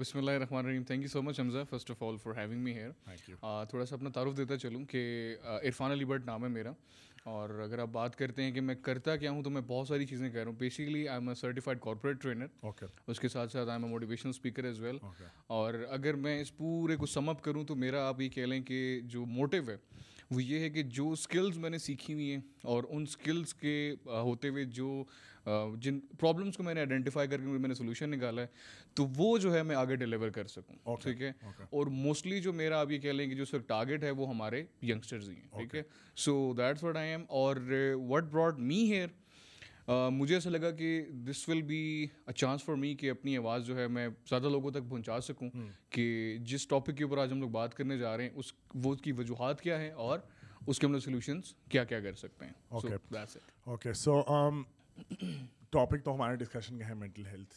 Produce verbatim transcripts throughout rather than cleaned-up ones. بسم اللہ الرحمن الرحیم. Thank you so much Hamza, first of all for having me here. تھوڑا سا اپنا تعارف دیتا چلوں کہ عرفان علی بٹ نام ہے میرا، اور اگر آپ بات کرتے ہیں کہ میں کرتا کیا ہوں تو میں بہت ساری چیزیں کہہ رہا ہوں. Basically I am a certified corporate trainer, اس کے ساتھ ساتھ I am a motivational speaker as well. اور اگر میں اس پورے کو سم اپ کروں تو میرا آپ یہ کہہ لیں کہ جو موٹیو ہے وہ یہ ہے کہ جو اسکلز میں نے سیکھی ہوئی ہیں اور ان اسکلز کے ہوتے ہوئے جو جن پرابلمس کو میں نے آئیڈینٹیفائی کر کے میں نے سولوشن نکالا ہے تو وہ جو ہے میں آگے ڈیلیور کر سکوں. ٹھیک ہے، اور موسٹلی جو میرا آپ یہ کہہ لیں کہ جو سر ٹارگیٹ ہے وہ ہمارے ینگسٹرز ہی ہیں. ٹھیک ہے، so that's what I am. اور واٹ براٹ می ہیئر، مجھے ایسا لگا کہ this will be a chance for me کہ اپنی آواز جو ہے میں زیادہ لوگوں تک پہنچا سکوں کہ جس ٹاپک کے اوپر آج ہم لوگ بات کرنے جا رہے ہیں اس وہ کی وجوہات کیا ہیں اور اس کے ہم لوگ سلیوشنس کیا کیا کر سکتے ہیں. اوکے، سو ٹاپک تو ہمارے ڈسکشن کا ہے mental health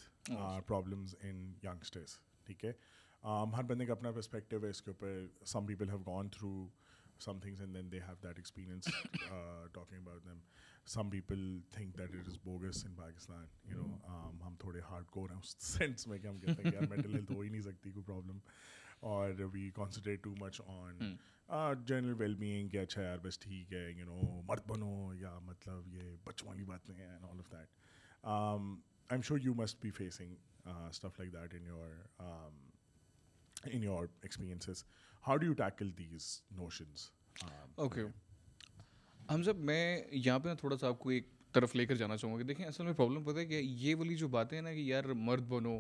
problems in youngsters. ٹھیک ہے، ہر بندے کا اپنا پرسپیکٹیو ہے اس کے اوپر. Some people have gone through some things and then they have that experience uh, talking about them. Some people think that it is bogus in Pakistan, you know. um hum thode hardcore hain us sense mein ki hum kehte hain yaar mental health ho hi nahi sakti koi problem, or we concentrate too much on mm. uh general well being ki acha yaar bas theek hai, you know, mard bano ya matlab ye bachon wali baat nahi hai and all of that. um I'm sure you must be facing uh, stuff like that in your um in your experiences. How do you tackle these notions? Okay, Hamza, میں یہاں پہ تھوڑا سا آپ کو ایک طرف لے کر جانا چاہوں گا کہ دیکھیں اصل میں پرابلم پتہ ہے کہ یہ والی جو باتیں ہیں نا کہ یار مرد بنو،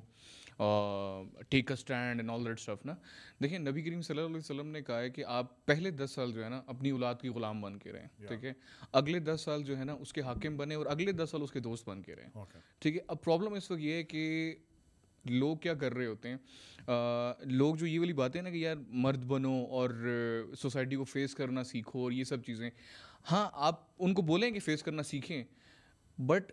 take a stand and all that stuff نا. دیکھیں نبی کریم صلی اللہ علیہ وسلم نے کہا ہے کہ آپ پہلے دس سال جو ہے نا اپنی اولاد کی غلام بن کے رہیں. ٹھیک ہے، اگلے دس سال جو ہے نا اس کے حاکم بنے اور اگلے دس سال اس کے دوست بن کے رہیں. ٹھیک ہے، اب پرابلم اس وقت یہ ہے کہ لوگ کیا کر رہے ہوتے ہیں، آ, لوگ جو یہ والی باتیں نا کہ یار مرد بنو اور سوسائٹی کو فیس کرنا سیکھو اور یہ سب چیزیں، ہاں آپ ان کو بولیں کہ فیس کرنا سیکھیں بٹ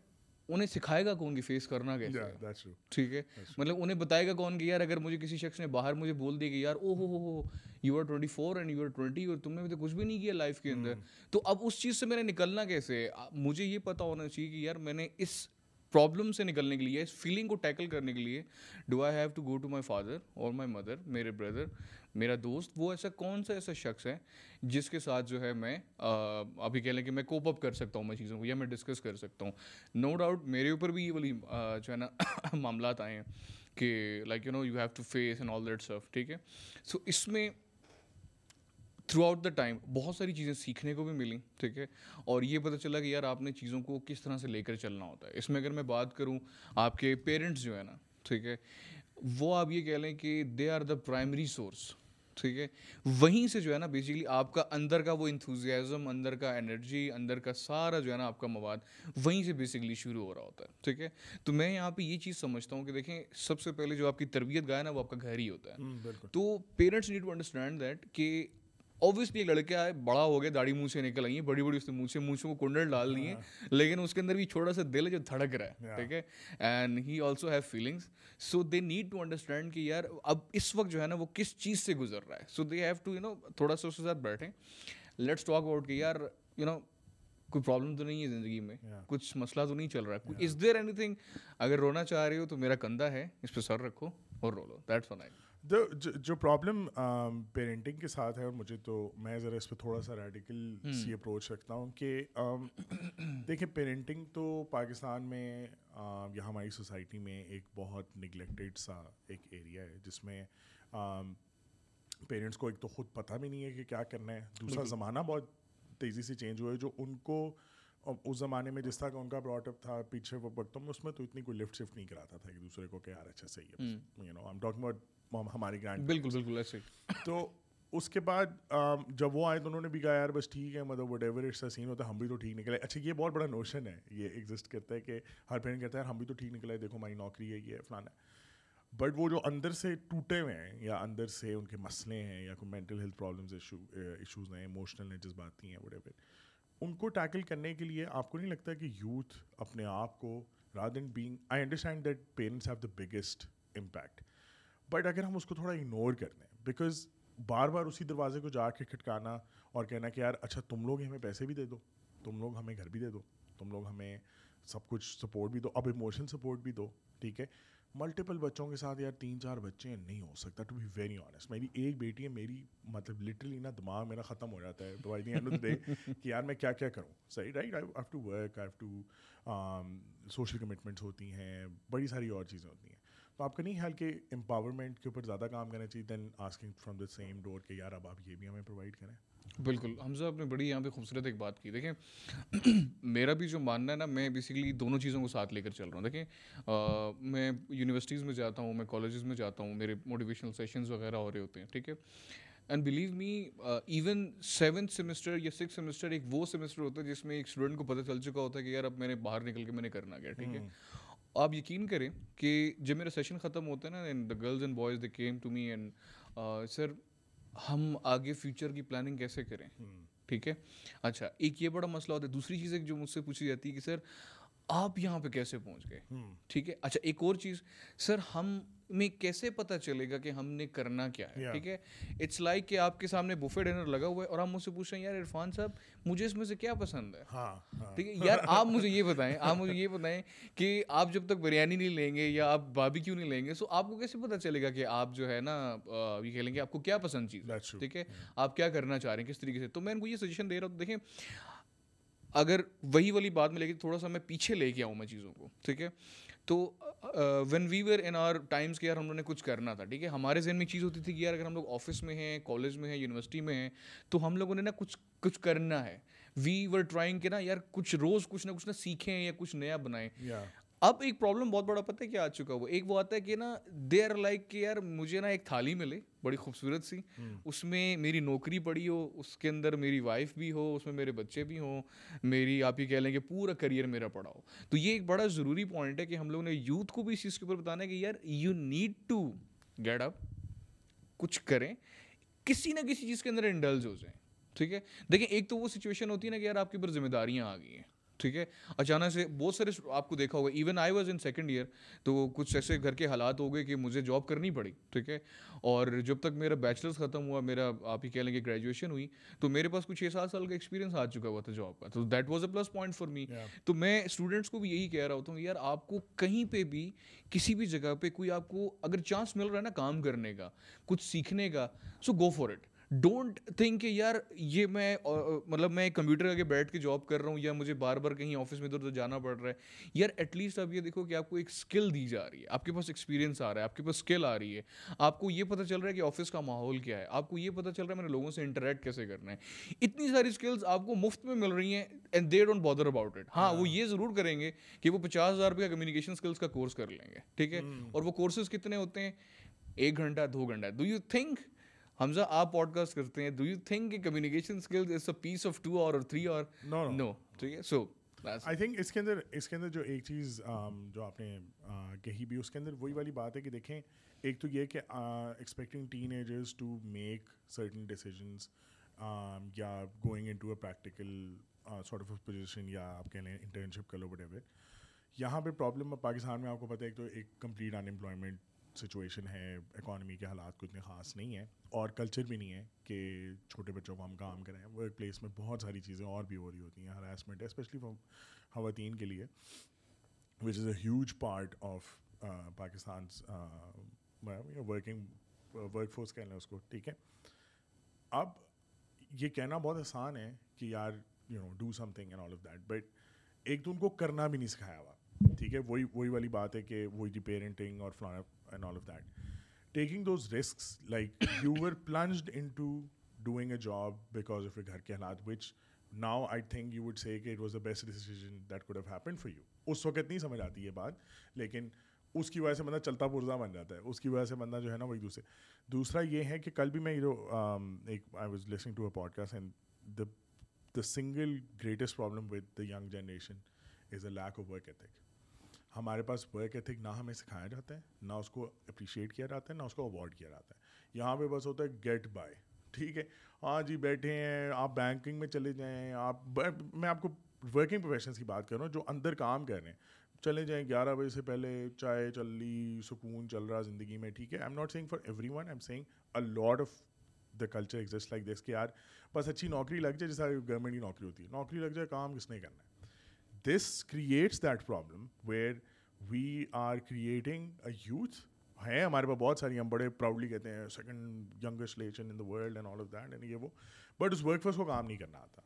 انہیں سکھائے گا کون کہ فیس کرنا کیسے. ٹھیک ہے، مطلب انہیں بتائے گا کون کہ یار اگر مجھے کسی شخص نے باہر مجھے بول دیا کہ یار او ہو ہو you are twenty four and you are twenty اور تم نے تو کچھ بھی نہیں کیا لائف کے اندر، تو اب اس چیز سے میں نے نکلنا کیسے. مجھے یہ پتہ ہونا چاہیے کہ یار میں نے اس پرابلم سے نکلنے کے لیے، اس فیلنگ کو ٹیکل کرنے کے لیے do I have to go to my father اور مائی مدر، میرے بردر، میرا دوست. وہ ایسا کون سا ایسا شخص ہے جس کے ساتھ جو ہے میں ابھی کہہ لیں کہ میں کوپ اپ کر سکتا ہوں میں چیزوں کو یا میں ڈسکس کر سکتا ہوں. نو ڈاؤٹ میرے اوپر بھی یہ والی جو ہے نا معاملات آئے ہیں کہ like you know you have to face and all that stuff. ٹھیک ہے، سو اس میں تھرو آؤٹ دا ٹائم بہت ساری چیزیں سیکھنے کو بھی ملیں. ٹھیک ہے، اور یہ پتہ چلا کہ یار آپ نے چیزوں کو کس طرح سے لے کر چلنا ہوتا ہے. اس میں اگر میں بات کروں آپ کے پیرنٹس جو ہے نا، ٹھیک ہے، وہ آپ یہ کہہ لیں کہ they are the primary source. ٹھیک ہے، وہیں سے جو ہے نا بیسیکلی آپ کا اندر کا وہ انتھوزیازم، اندر کا انرجی، اندر کا سارا جو ہے نا آپ کا مواد وہیں سے بیسیکلی شروع ہو رہا ہوتا ہے. ٹھیک ہے، تو میں یہاں پہ یہ چیز سمجھتا ہوں کہ دیکھیں سب سے پہلے جو آپ کی تربیت گاہ ہے نا وہ آپ کا گھر ہی ہوتا ہے. تو parents need to understand that کہ اوبویسلی ایک لڑکا ہے بڑا ہو گیا، داڑھی منہ سے نکل آئی ہیں، بڑی بڑی اس نے مونچھیں مونچھوں کو کنڈل ڈال دی ہیں، لیکن اس کے اندر بھی چھوٹا سا دل ہے جو دھڑک رہا ہے. ٹھیک ہے، and he also have feelings. So they need to understand کہ یار اب اس وقت جو ہے نا وہ کس چیز سے گزر رہا ہے. So they have to you know تھوڑا سا اس کے ساتھ بیٹھیں، لیٹس ٹاک اباؤٹ کہ یار یو نو کوئی پرابلم تو نہیں ہے زندگی میں، کچھ مسئلہ تو نہیں چل رہا ہے. از دیر اینی تھنگ، اگر رونا چاہ رہے ہو تو میرا کندھا ہے، اس پہ سر رکھو اور رو لو. That's all. جو پرابلم پیرنٹنگ کے ساتھ ہے، اور مجھے تو میں ذرا اس پہ تھوڑا سا ریڈیکل سی اپروچ رکھتا ہوں کہ دیکھیں پیرنٹنگ تو پاکستان میں یا ہماری سوسائٹی میں ایک بہت نگلیکٹیڈ سا ایک ایریا ہے جس میں پیرنٹس کو ایک تو خود پتہ بھی نہیں ہے کہ کیا کرنا ہے، دوسرا زمانہ بہت تیزی سے چینج ہوا ہے. جو ان کو اس زمانے میں جس طرح کا ان کا براٹ اپ تھا پیچھے وہ وقتوں میں، اس میں تو اتنی کوئی لفٹ شفٹ نہیں کراتا تھا ایک دوسرے کو کہ یار اچھا صحیح ہے، you know I am talking about ہمارے گرانڈ. بالکل بالکل ایسے. تو اس کے بعد جب وہ آئے تو انہوں نے بھی کہا یار بس ٹھیک ہے، مطلب whatever it's a scene ہوتا ہے، ہم بھی تو ٹھیک نکلے. اچھا یہ بہت بڑا نوشن ہے، یہ ایگزسٹ کرتا ہے کہ ہر پیرنٹ کہتا ہے ہم بھی تو ٹھیک نکلے، دیکھو ہماری نوکری ہے، یہ فلانا ہے. بٹ وہ جو اندر سے ٹوٹے ہوئے ہیں یا اندر سے ان کے مسئلے ہیں یا کوئی مینٹل ہیلتھ پرابلمز ایشوز ہیں، ایموشنل ہیں، جذباتی ہیں، وٹ ایور، ان کو ٹیکل کرنے کے لیے آپ کو نہیں لگتا کہ یوتھ اپنے آپ کو rather than being, I understand that parents have the biggest impact, but اگر ہم اس کو تھوڑا اگنور کر دیں، بیکاز بار بار اسی دروازے کو جا کے کھٹکانا اور کہنا کہ یار اچھا تم لوگ ہمیں پیسے بھی دے دو، تم لوگ ہمیں گھر بھی دے دو، تم لوگ ہمیں سب کچھ سپورٹ بھی دو، اب ایموشنل سپورٹ بھی دو. ٹھیک ہے، ملٹیپل بچوں کے ساتھ یار تین چار بچے نہیں ہو سکتا, ٹو بی ویری آنیسٹ. میری ایک بیٹی ہے میری, مطلب لٹرلی نا دماغ میرا ختم ہو جاتا ہے by the end of the day کہ یار میں کیا کیا کروں. صحیح, right, I have to work, I have to, social commitments ہوتی ہیں, بڑی ساری اور چیزیں ہوتی ہیں. تو آپ کا نہیں خیال کہ امپاورمنٹ کے اوپر زیادہ کام کرنا چاہیے than asking from the same door کہ یار اب آپ یہ بھی ہمیں پرووائڈ کریں؟ بالکل حمزہ, آپ نے بڑی یہاں پہ خوبصورت ایک بات کی. دیکھیں میرا بھی جو ماننا ہے نا, میں بیسیکلی دونوں چیزوں کو ساتھ لے کر چل رہا ہوں. دیکھیں میں یونیورسٹیز میں جاتا ہوں, میں کالجز میں جاتا ہوں, میرے موٹیویشنل سیشنز وغیرہ ہو رہے ہوتے ہیں, ٹھیک ہے. And believe me, even seventh semester یا سکس سیمسٹر ایک وہ سیمسٹر ہوتا ہے جس میں ایک اسٹوڈنٹ کو پتہ چل چکا ہوتا ہے کہ یار اب میں نے باہر نکل کے میں نے کرنا کیا, ٹھیک ہے. آپ یقین کریں کہ جب میرا سیشن ختم ہوتا ہے نا, and the girls and boys they came to me and sir ہم آگے فیوچر کی پلاننگ کیسے کریں, ٹھیک ہے. اچھا ایک یہ بڑا مسئلہ ہوتا ہے. دوسری چیز ایک جو مجھ سے پوچھی جاتی ہے کہ سر آپ یہاں پہ کیسے پہنچ گئے, ٹھیک ہے. اچھا ایک اور چیز, سر ہم میں کیسے پتہ چلے گا کہ ہم نے کرنا کیا ہے, ٹھیک ہے. اٹس لائک کہ آپ کے سامنے بوفے ڈنر لگا ہوا ہے اور آپ مجھ سے پوچھ رہے ہیں یار عرفان صاحب مجھے اس میں سے کیا پسند ہے, ٹھیک ہے. یار آپ مجھے یہ بتائیں, آپ مجھے یہ بتائیں کہ آپ جب تک بریانی نہیں لیں گے یا آپ باربیکیو نہیں لیں گے, سو آپ کو کیسے پتہ چلے گا کہ آپ جو ہے نا یہ کہہ لیں گے آپ کو کیا پسند چیز ہے, ٹھیک ہے, آپ کیا کرنا چاہ رہے ہیں کس طریقے سے. تو میں ان کو یہ سجیشن دے رہا ہوں. دیکھیں اگر وہی والی بات میں لے کے تھوڑا سا میں پیچھے لے کے آؤں میں چیزوں کو, ٹھیک ہے. تو when we were in our times کے یار ہم لوگوں نے کچھ کرنا تھا, ٹھیک ہے. ہمارے ذہن میں چیز ہوتی تھی کہ یار اگر ہم لوگ آفس میں ہیں, کالج میں ہیں, یونیورسٹی میں ہیں, تو ہم لوگوں نے نا کچھ کچھ کرنا ہے. وی ور ٹرائنگ کہ نا یار کچھ روز کچھ نہ کچھ نہ سیکھیں یا کچھ نیا بنائیں. اب ایک پرابلم بہت بڑا پتہ ہے کیا آ چکا ہوا, ایک وہ آتا ہے کہ نا دے آر لائک کہ یار مجھے نا ایک تھالی ملے بڑی خوبصورت سی, اس میں میری نوکری پڑی ہو, اس کے اندر میری وائف بھی ہو, اس میں میرے بچے بھی ہوں, میری آپ یہ کہہ لیں کہ پورا کریئر میرا پڑا ہو. تو یہ ایک بڑا ضروری پوائنٹ ہے کہ ہم لوگوں نے یوتھ کو بھی اس چیز کے اوپر بتانا ہے کہ یار you need to get up, کچھ کریں, کسی نہ کسی چیز کے اندر انڈلج ہو جائیں, ٹھیک ہے. دیکھیں ایک تو وہ سچویشن ہوتی ہے نا کہ یار آپ کے اوپر ذمہ داریاں آ گئی ہیں, ٹھیک ہے. اچانک سے بہت سارے آپ کو دیکھا ہوگا, even I was in second year تو کچھ ایسے گھر کے حالات ہو گئے کہ مجھے جاب کرنی پڑی, ٹھیک ہے. اور جب تک میرا بیچلرس ختم ہوا, میرا آپ ہی کہہ لیں کہ گریجویشن ہوئی, تو میرے پاس کچھ چھ سات سال کا ایکسپیرینس آ چکا ہوا تھا جاب کا. تو that was a plus point for me. تو میں اسٹوڈنٹس کو بھی یہی کہہ رہا ہوتا ہوں یار آپ کو کہیں پہ بھی کسی بھی جگہ پہ کوئی آپ کو اگر چانس مل رہا ہے نا کام کرنے کا, کچھ سیکھنے کا, so go for it. Don't think کہ یار یہ میں مطلب میں کمپیوٹر آگے بیٹھ کے جاب کر رہا ہوں یا مجھے بار بار کہیں آفس میں ادھر ادھر جانا پڑ رہا ہے. یار ایٹ لیسٹ آپ یہ دیکھو کہ آپ کو ایک اسکل دی جا رہی ہے, آپ کے پاس ایکسپیرینس آ رہا ہے, آپ کے پاس اسکل آ رہی ہے, آپ کو یہ پتہ چل رہا ہے کہ آفس کا ماحول کیا ہے, آپ کو یہ پتہ چل رہا ہے میں نے لوگوں سے انٹریکٹ کیسے کرنا ہے. اتنی ساری اسکلز آپ کو مفت میں مل رہی ہیں and they don't bother about it. ہاں وہ یہ ضرور کریں گے کہ وہ پچاس ہزار روپے کا کمیونیکیشن اسکلس کا کورس کر لیں گے, ٹھیک ہے. اور وہ کورسز کتنے ہوتے ہیں, ایک گھنٹہ دو گھنٹہ. ڈو یو تھنک حمزہ آپ پوڈ کاسٹ کرتے ہیں, ڈو یو تھنک کہ communication skills is a piece of two hour اور تھری آور؟ نو نو, ٹھیک ہے. سو آئی تھنک اس کے اندر اس کے اندر جو ایک چیز جو آپ نے کہی بھی اس کے اندر وہی والی بات ہے کہ دیکھیں ایک تو یہ کہ expecting teenagers to make certain decisions یا going in to a practical sort of position یا آپ کہہ لیں انٹرنشپ کر لو وٹ ایور. یہاں پہ پرابلم پاکستان میں آپ کو پتہ ہے ایک تو ایک کمپلیٹ ان امپلائمنٹ سچویشن ہے, اکانومی کے حالات کو اتنے خاص نہیں ہیں اور کلچر بھی نہیں ہے کہ چھوٹے بچوں کو ہم کام کرائیں. ورک پلیس میں بہت ساری چیزیں اور بھی ہو رہی ہوتی ہیں, ہراسمنٹ اسپیشلی خواتین کے لیے which is a huge part of Pakistan working work force کہنا اس کو, ٹھیک ہے. اب یہ کہنا بہت آسان ہے کہ یار you know do something and all of that, but ایک تو ان کو کرنا بھی نہیں سکھایا ہوا, ٹھیک ہے. وہی وہی والی بات ہے کہ وہی دی پیرنٹنگ اور فلانا and all of that, taking those risks, like you were plunged into doing a job because of your ghar ke halat, which now I think you would say that it was the best decision that could have happened for you. Us waqt nahi samajh aati ye baat, lekin اس کی وجہ سے بندہ چلتا پرزہ بن جاتا ہے, اس کی وجہ سے بندہ جو ہے نا وہ ایک دوسرے. دوسرا یہ ہے کہ کل بھی میں جو ایک I was listening to a podcast and the the single greatest problem with the young generation is a lack of work ethic. ہمارے پاس ورک ایتھک نہ ہمیں سکھایا جاتا ہے, نہ اس کو اپریشیٹ کیا جاتا ہے, نہ اس کو اوارڈ کیا جاتا ہے. یہاں پہ بس ہوتا ہے گیٹ بائی, ٹھیک ہے. ہاں جی بیٹھے ہیں آپ, بینکنگ میں چلے جائیں آپ, میں آپ کو ورکنگ پروفیشنس کی بات کر رہا ہوں جو اندر کام کر رہے ہیں, چلے جائیں گیارہ بجے سے پہلے, چائے چل لی, سکون چل رہا زندگی میں, ٹھیک ہے. I am not saying for everyone, I am saying a lot of the culture exist like this کہ یار بس اچھی نوکری لگ جائے, جیسا گورنمنٹ کی نوکری ہوتی ہے, نوکری لگ جائے, کام کس نے کرنا ہے. This creates that problem where we are creating a youth ہیں ہمارے پاس بہت ساری, ہم بڑے پراؤڈلی کہتے ہیں second youngest nation in the world and all of that and یہ وہ, بٹ اس ورک فورس کو کام نہیں کرنا آتا,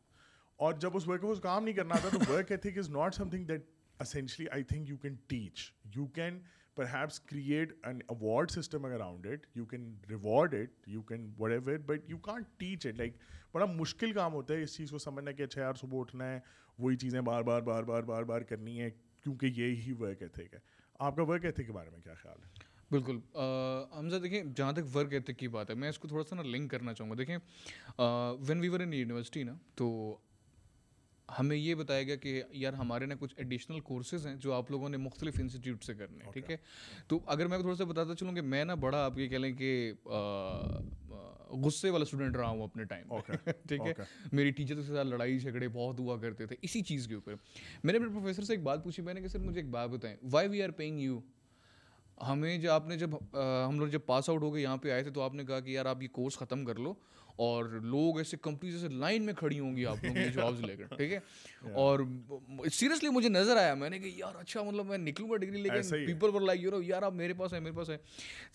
اور جب اس ورک فورس کام نہیں کرنا آتا تو work ethic is not something that essentially I think you can teach. You can perhaps create an award system around it, you can reward it, you can whatever it, but you can't teach it. Like بڑا مشکل کام ہوتا ہے اس چیز کو سمجھنا کہ اچھا یار صبح اٹھنا ہے, وہی چیزیں بار بار بار بار بار بار کرنی ہے کیونکہ یہی ورک ایتھک ہے. آپ کا ورک ایتھک کے بارے میں کیا خیال ہے؟ بالکل حمزہ, دیکھیں جہاں تک ورک ایتھک کی بات ہے میں اس کو تھوڑا سا نا لنک کرنا چاہوں گا. دیکھیں when we were in university نا تو ہمیں یہ بتایا گیا کہ یار ہمارے نا کچھ ایڈیشنل کورسز ہیں جو آپ لوگوں نے مختلف انسٹیٹیوٹ سے کرنے ہیں, ٹھیک ہے. تو اگر میں تھوڑا سا بتاتا چلوں کہ میں نا بڑا آپ یہ کہہ لیں کہ غصے والا اسٹوڈنٹ رہا ہوں اپنے ٹائم, ٹھیک ہے. میری ٹیچر کے ساتھ لڑائی جھگڑے بہت ہوا کرتے تھے اسی چیز کے اوپر. میں نے اپنے پروفیسر سے ایک بات پوچھی, میں نے کہ سر مجھے ایک بات بتائیں, why we are paying you? ہمیں جب آپ نے جب ہم لوگ جب پاس آؤٹ ہو کے یہاں پہ آئے تھے تو آپ نے کہا کہ یار آپ یہ کورس ختم کر لو اور لوگ ایسے کمپنیز ایسے لائن میں کھڑی ہوں گی آپ لوگوں کی جابز لے کر, ٹھیک ہے. اور سیریسلی مجھے نظر آیا, میں نے کہ یار اچھا مطلب میں نکلوں گا ڈگری لے کے, people were like you know یار آپ میرے پاس ہیں میرے پاس ہیں.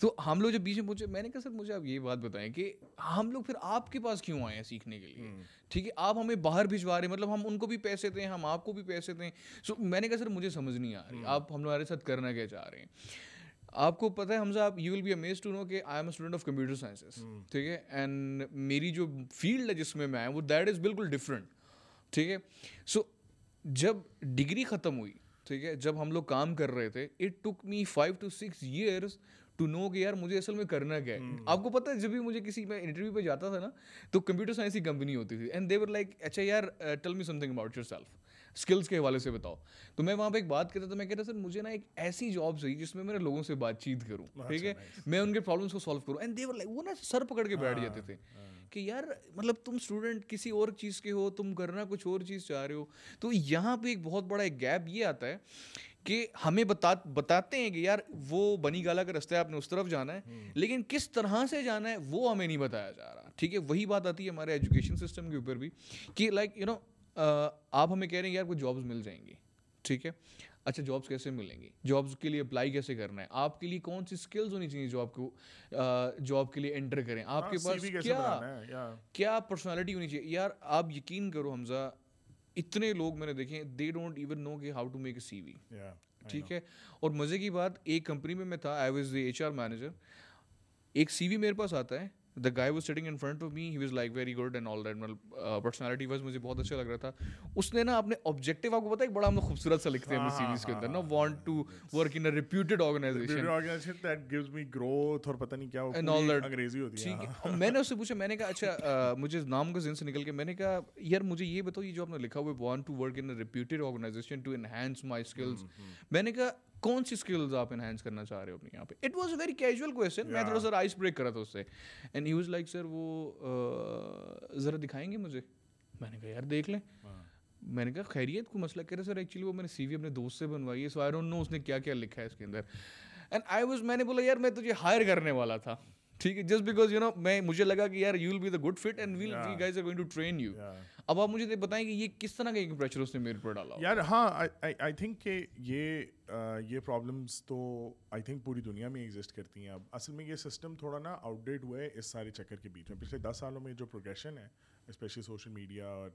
تو ہم لوگ جب بیچ میں پوچھے, میں نے کہا سر مجھے آپ یہ بات بتائیں کہ ہم لوگ پھر آپ کے پاس کیوں آئے ہیں سیکھنے کے لیے, ٹھیک ہے. آپ ہمیں باہر بھجوا رہے ہیں, مطلب ہم ان کو بھی پیسے دیں ہم آپ کو بھی پیسے دیں. سو میں نے کہا سر مجھے سمجھ نہیں آ رہی آپ ہمارے ساتھ کرنا کیا چاہ رہے ہیں. آپ کو پتہ ہے حمزہ, آپ you will be amaze to know کہ I M a student of computer sciences, ٹھیک ہے, اینڈ میری جو فیلڈ ہے جس میں میں آیا ہوں وہ دیٹ از بالکل ڈفرینٹ, ٹھیک ہے. سو جب ڈگری ختم ہوئی, ٹھیک ہے, جب ہم لوگ کام کر رہے تھے, it took me five to six years to know کہ یار مجھے اصل میں کرنا کیا ہے. آپ کو پتہ ہے جب بھی مجھے کسی میں انٹرویو پہ جاتا تھا نا تو کمپیوٹر سائنس کی کمپنی ہوتی تھی اینڈ دے ور لائک اچھا یار tell me something about yourself, skills کے حوالے سے بتاؤ. تو میں وہاں پہ ایک بات کہتا تھا, میں کہتا سر مجھے نا ایک ایسی جاب چاہیے جس میں میں لوگوں سے بات چیت کروں, ٹھیک ہے, میں ان کے پرابلمس کو سالو کروں. اینڈ دے ور لائک وہ نا سر پکڑ کے بیٹھ جاتے تھے کہ یار مطلب تم اسٹوڈنٹ کسی اور چیز کے ہو, تم کرنا کچھ اور چیز چاہ رہے ہو. تو یہاں پہ ایک بہت بڑا ایک گیپ یہ آتا ہے کہ ہمیں بتا بتاتے ہیں کہ یار وہ بنی گالہ کا رستہ ہے, آپ نے اس طرف جانا ہے, لیکن کس طرح سے جانا ہے وہ ہمیں نہیں بتایا جا رہا, ٹھیک ہے. وہی بات آتی ہے ہمارے ایجوکیشن سسٹم کے اوپر بھی کہ لائک یو نو آپ ہمیں کہہ رہے ہیں یار کچھ جابس مل جائیں گی, ٹھیک ہے. اچھا جابس کیسے ملیں گی, جابس کے لیے اپلائی کیسے کرنا ہے, آپ کے لیے کون سی اسکلز ہونی چاہیے جاب کو جاب کے لیے انٹر کریں, آپ کے پاس کیا کیا پرسنالٹی ہونی چاہیے. یار آپ یقین کرو حمزہ, اتنے لوگ میں نے دیکھے دے ڈونٹ ایون نو کہ how to make a C V, ٹھیک ہے. اور مزے کی بات ایک کمپنی میں میں تھا, I was the H R manager, ایک سی وی میرے پاس آتا ہے, the guy was sitting in front of me, he was like very good and all that, مطلب پرسنالٹی واز مجھے بہت اچھا لگ رہا تھا. اس نے نا اپنے آبجیکٹو, آپ کو پتا ہے ایک بڑا ہم لوگ خوبصورت سا لکھتے ہیں سی ویز کے اندر نا, want to work in a reputed organization that gives me growth اور پتہ نہیں کیا اینڈ آل دیٹ, انگریزی ہوتی ہے. ٹھیک ہے, میں نے اس سے پوچھا, میں نے کہا اچھا مجھے نام کا ذہن سے نکل کے, میں نے کہا یار مجھے یہ بتاؤ یہ جو آپ نے لکھا ہوا ہے want to work in a reputed organization to enhance my skills, میں نے کہا کون سی اسکلز آپ انہینس کرنا چاہ رہے ہو اپنے یہاں پہ. It was a very casual question, میں تھوڑا سا آئس بریک کرا تھا اس سے, and he was like sir وہ ذرا دکھائیں گے مجھے. میں نے کہا یار دیکھ لیں, میں نے کہا خیریت کو مسئلہ, کہہ رہے سر ایکچولی وہ میں نے سی وی اپنے دوست سے بنوائی ہے, سو آئی ڈونٹ نو اس نے کیا کیا لکھا ہے اس کے اندر. اینڈ آئی واز, میں نے بولا یار میں تجھے ہائر کرنے والا تھا, ٹھیک ہے, جسٹ بیکاز یو نو میں مجھے لگا کہ یار you will be the good fit and well we guys are going to train you. اب آپ مجھے بتائیں کہ یہ کس طرح کا ایک پریشر اس نے میرے پر ڈالا یار. ہاں آئی تھنک کہ یہ یہ پرابلمس تو آئی تھنک پوری دنیا میں ایگزسٹ کرتی ہیں. اب اصل میں یہ سسٹم تھوڑا نا آؤٹ ڈیٹ ہوا ہے اس سارے چکر کے بیچ میں. پچھلے دس سالوں میں جو پروگریشن ہے اسپیشلی سوشل میڈیا اور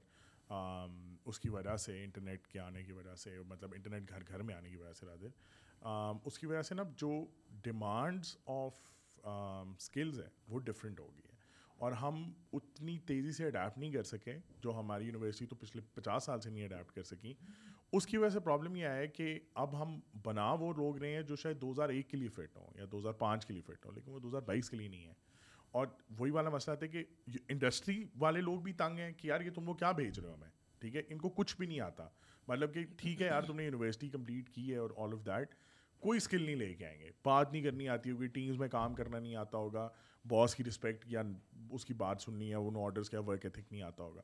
اس کی وجہ سے, انٹرنیٹ کے آنے کی وجہ سے, مطلب انٹرنیٹ گھر گھر میں آنے کی وجہ سے رادر, اس کی وجہ سے نا جو ڈیمانڈس آف اسکلز ہیں وہ ڈفرینٹ ہو گئی ہیں اور ہم اتنی تیزی سے اڈیپٹ نہیں کر سکے جو ہماری یونیورسٹی تو پچھلے پچاس سال سے نہیں اڈیپٹ کر سکیں. اس کی وجہ سے پرابلم یہ آیا کہ اب ہم بنا وہ لوگ رہے ہیں جو شاید دو ہزار ایک کے لیے فٹ ہوں یا دو ہزار پانچ کے لیے فٹ ہوں, لیکن وہ دو ہزار بائیس کے لیے نہیں ہے. اور وہی والا مسئلہ تھا کہ انڈسٹری والے لوگ بھی تنگ ہیں کہ یار یہ تم لوگ کیا بھیج رہے ہو ہمیں, ٹھیک ہے, ان کو کچھ بھی نہیں آتا. مطلب کہ ٹھیک ہے یار تم نے یونیورسٹی کمپلیٹ کی ہے اور آل آف دیٹ, کوئی اسکل نہیں لے کے آئیں گے, بات نہیں کرنی آتی ہوگی, ٹیمز میں کام کرنا نہیں آتا ہوگا, باس کی رسپیکٹ یا اس کی بات سننی ہے, وہ نو آرڈرس کا ورک ایتھک نہیں آتا ہوگا.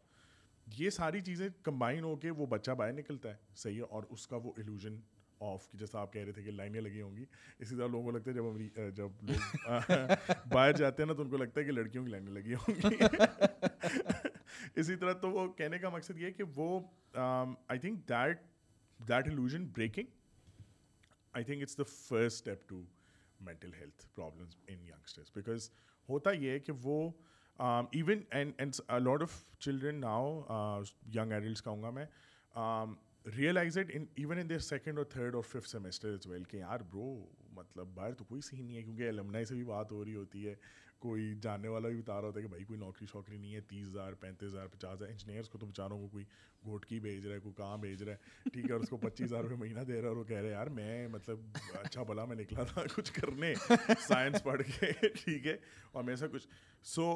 یہ ساری چیزیں کمبائن ہو کے وہ بچہ باہر نکلتا ہے, صحیح ہے, اور اس کا وہ ایلوژن آف جیسا آپ کہہ رہے تھے کہ لائنیں لگی ہوں گی, اسی طرح لوگوں کو لگتا ہے جب امری جب لوگ باہر جاتے ہیں نا تو ان کو لگتا ہے کہ لڑکیوں کی لائنیں لگی ہوں گی. اسی طرح تو وہ کہنے کا مقصد یہ ہے کہ وہ I think that that illusion breaking I think it's the first step to mental health problems in youngsters. Because ہوتا یہ ہے کہ وہ even and lot of children now young adults کہوں گا میں realise it in even in their second اور third اور ففتھ سیمسٹر از ویل کہ یار برو مطلب باہر تو کوئی سین نہیں ہے, کیونکہ الومنائی سے بھی بات ہو رہی ہوتی ہے, کوئی جاننے والا بھی بتا رہا ہوتا ہے کہ بھائی کوئی نوکری شوکری نہیں ہے, تیس ہزار پینتیس ہزار پچاس ہزار انجینئرس کو تو بچاروں کو کوئی گھوٹکی بھیج رہا ہے, کوئی کہاں بھیج رہا ہے, ٹھیک ہے, اس کو پچیس ہزار روپئے مہینہ دے رہا ہے اور وہ کہہ رہے یار میں مطلب اچھا بھلا میں نکلا تھا کچھ کرنے سائنس پڑھ کے, ٹھیک ہے, اور میں سے کچھ. So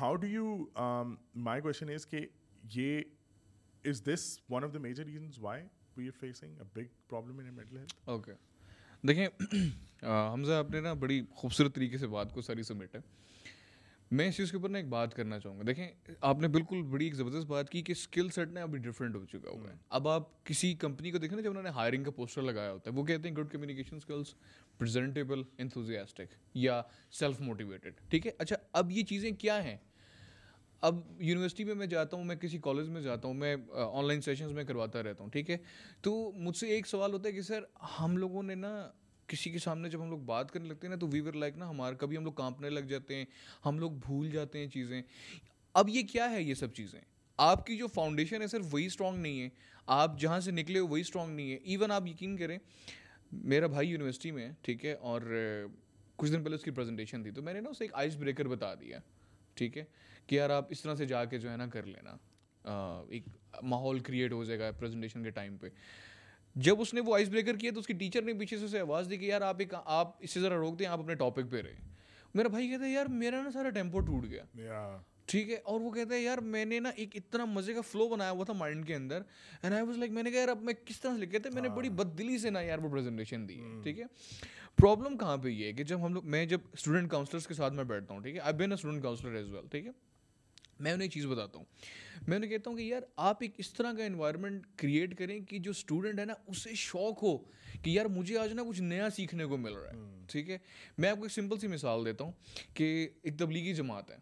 how do you my question is کہ یہ is this one of the major reasons why we are facing a big problem in mental health? Okay. دیکھیں حمزہ آپ نے نا بڑی خوبصورت طریقے سے بات کو ساری سمیٹا. میں اس چیز کے اوپر نا ایک بات کرنا چاہوں گا. دیکھیں آپ نے بالکل بڑی ایک زبردست بات کی کہ اسکل سیٹ نا ابھی ڈفرینٹ ہو چکا ہوا ہے. اب آپ کسی کمپنی کو دیکھیں نا جب انہوں نے ہائرنگ کا پوسٹر لگایا ہوتا ہے وہ کہتے ہیں good communication skills, presentable, enthusiastic یا سیلف موٹیویٹیڈ. ٹھیک ہے, اچھا اب یہ چیزیں کیا ہیں؟ اب یونیورسٹی میں میں جاتا ہوں, میں کسی کالج میں جاتا ہوں, میں آن لائن سیشنز میں کرواتا رہتا ہوں, ٹھیک ہے, تو مجھ سے ایک سوال ہوتا ہے کہ سر ہم لوگوں نے نا کسی کے سامنے جب ہم لوگ بات کرنے لگتے ہیں نا تو وی ور لائک نا ہمارے کبھی ہم لوگ کانپنے لگ جاتے ہیں, ہم لوگ بھول جاتے ہیں چیزیں. اب یہ کیا ہے؟ یہ سب چیزیں آپ کی جو فاؤنڈیشن ہے سر وہی اسٹرانگ نہیں ہے, آپ جہاں سے نکلے ہو وہی اسٹرانگ نہیں ہے. ایون آپ یقین کریں میرا بھائی یونیورسٹی میں ہے, ٹھیک ہے, اور کچھ دن پہلے اس کی پریزنٹیشن تھی تو میں نے نا اسے ایک آئس بریکر بتا دیا, ٹھیک ہے, کہ یار آپ اس طرح سے جا کے جو ہے نا کر لینا, ایک ماحول کریٹ ہو جائے گا پریزنٹیشن کے ٹائم پہ. جب اس نے وہ آئس بریکر کیا تو اس کی ٹیچر نے پیچھے سے اسے آواز دی کہ یار آپ ایک آپ اس سے ذرا روک دیں, آپ اپنے ٹاپک پہ رہیں. میرا بھائی کہتا ہے یار میرا نا سارا ٹیمپو ٹوٹ گیا, ٹھیک ہے, اور وہ کہتا ہے یار میں نے نا ایک اتنا مزے کا فلو بنایا ہوا تھا مائنڈ کے اندر, اینڈ آئی واز لائک میں نے کہا یار اب میں کس طرح سے لکھے تھے, میں نے بڑی بد دلی سے نا یار وہ پریزنٹیشن دی ہے. ٹھیک ہے, پرابلم کہاں پہ یہ ہے کہ جب ہم لوگ میں جب اسٹوڈنٹ کاؤنسلرس کے ساتھ میں بیٹھتا ہوں, ٹھیک ہے, I been a student counsellor as well, ٹھیک ہے, میں انہیں چیز بتاتا ہوں, میں انہیں کہتا ہوں کہ یار آپ ایک اس طرح کا انوائرمنٹ کریٹ کریں کہ جو اسٹوڈنٹ ہے نا اسے شوق ہو کہ یار مجھے آج نا کچھ نیا سیکھنے کو مل رہا ہے. ٹھیک ہے, میں آپ کو ایک سمپل سی مثال دیتا ہوں کہ ایک تبلیغی جماعت ہے,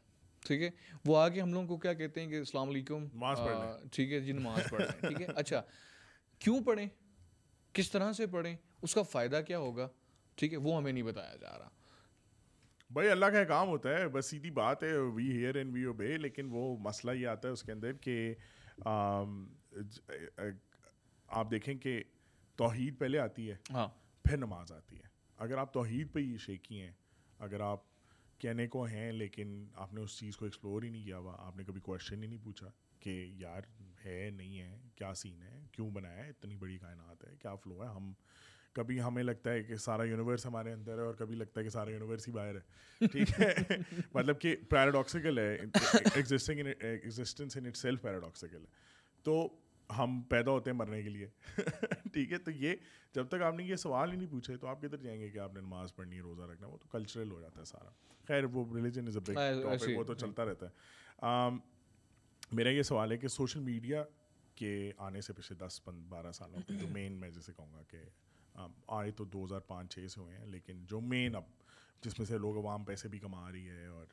ٹھیک ہے, وہ آ کے ہم لوگوں کو کیا کہتے ہیں کہ السلام علیکم, ٹھیک ہے جی, نماز پڑھ رہے ہیں, ٹھیک ہے, اچھا کیوں پڑھیں, کس طرح سے پڑھیں, اس کا فائدہ کیا ہوگا, ٹھیک ہے, وہ ہمیں نہیں بتایا جا رہا. بھائی اللہ کا کام ہوتا ہے, بس سیدھی بات ہے, we hair and we obey. لیکن وہ مسئلہ یہ آتا ہے اس کے اندر کہ آپ دیکھیں کہ توحید پہلے آتی ہے پھر نماز آتی ہے. اگر آپ توحید پہ ہی شیکی ہیں, اگر آپ کہنے کو ہیں لیکن آپ نے اس چیز کو ایکسپلور ہی نہیں کیا ہوا, آپ نے کبھی کوشچن ہی نہیں پوچھا کہ یار ہے نہیں ہے, کیا سین ہے, کیوں بنایا ہے, اتنی بڑی کائنات ہے, کیا فلو ہے. ہم کبھی ہمیں لگتا ہے کہ سارا یونیورس ہمارے اندر ہے اور کبھی لگتا ہے کہ سارا یونیورس ہی باہر ہے, ٹھیک ہے, مطلب کہ پیراڈاکسیکل ہے, existing in existence in itself paradoxical ہے. تو ہم پیدا ہوتے ہیں مرنے کے لیے, ٹھیک ہے, تو یہ جب تک آپ نے یہ سوال ہی نہیں پوچھے تو آپ کدھر جائیں گے کہ آپ نے نماز پڑھنی ہے, روزہ رکھنا, وہ تو کلچرل ہو جاتا ہے سارا. خیر وہ religion is a big topic, وہ تو چلتا رہتا ہے. میرا یہ سوال ہے کہ سوشل میڈیا کے آنے سے پچھلے دس بارہ سالوں میں جو مین میں جیسے کہوں گا کہ آئے تو دو ہزار پانچ چھ سے ہوئے ہیں, لیکن جو مین اب جس میں سے لوگ عوام پیسے بھی کما رہی ہے اور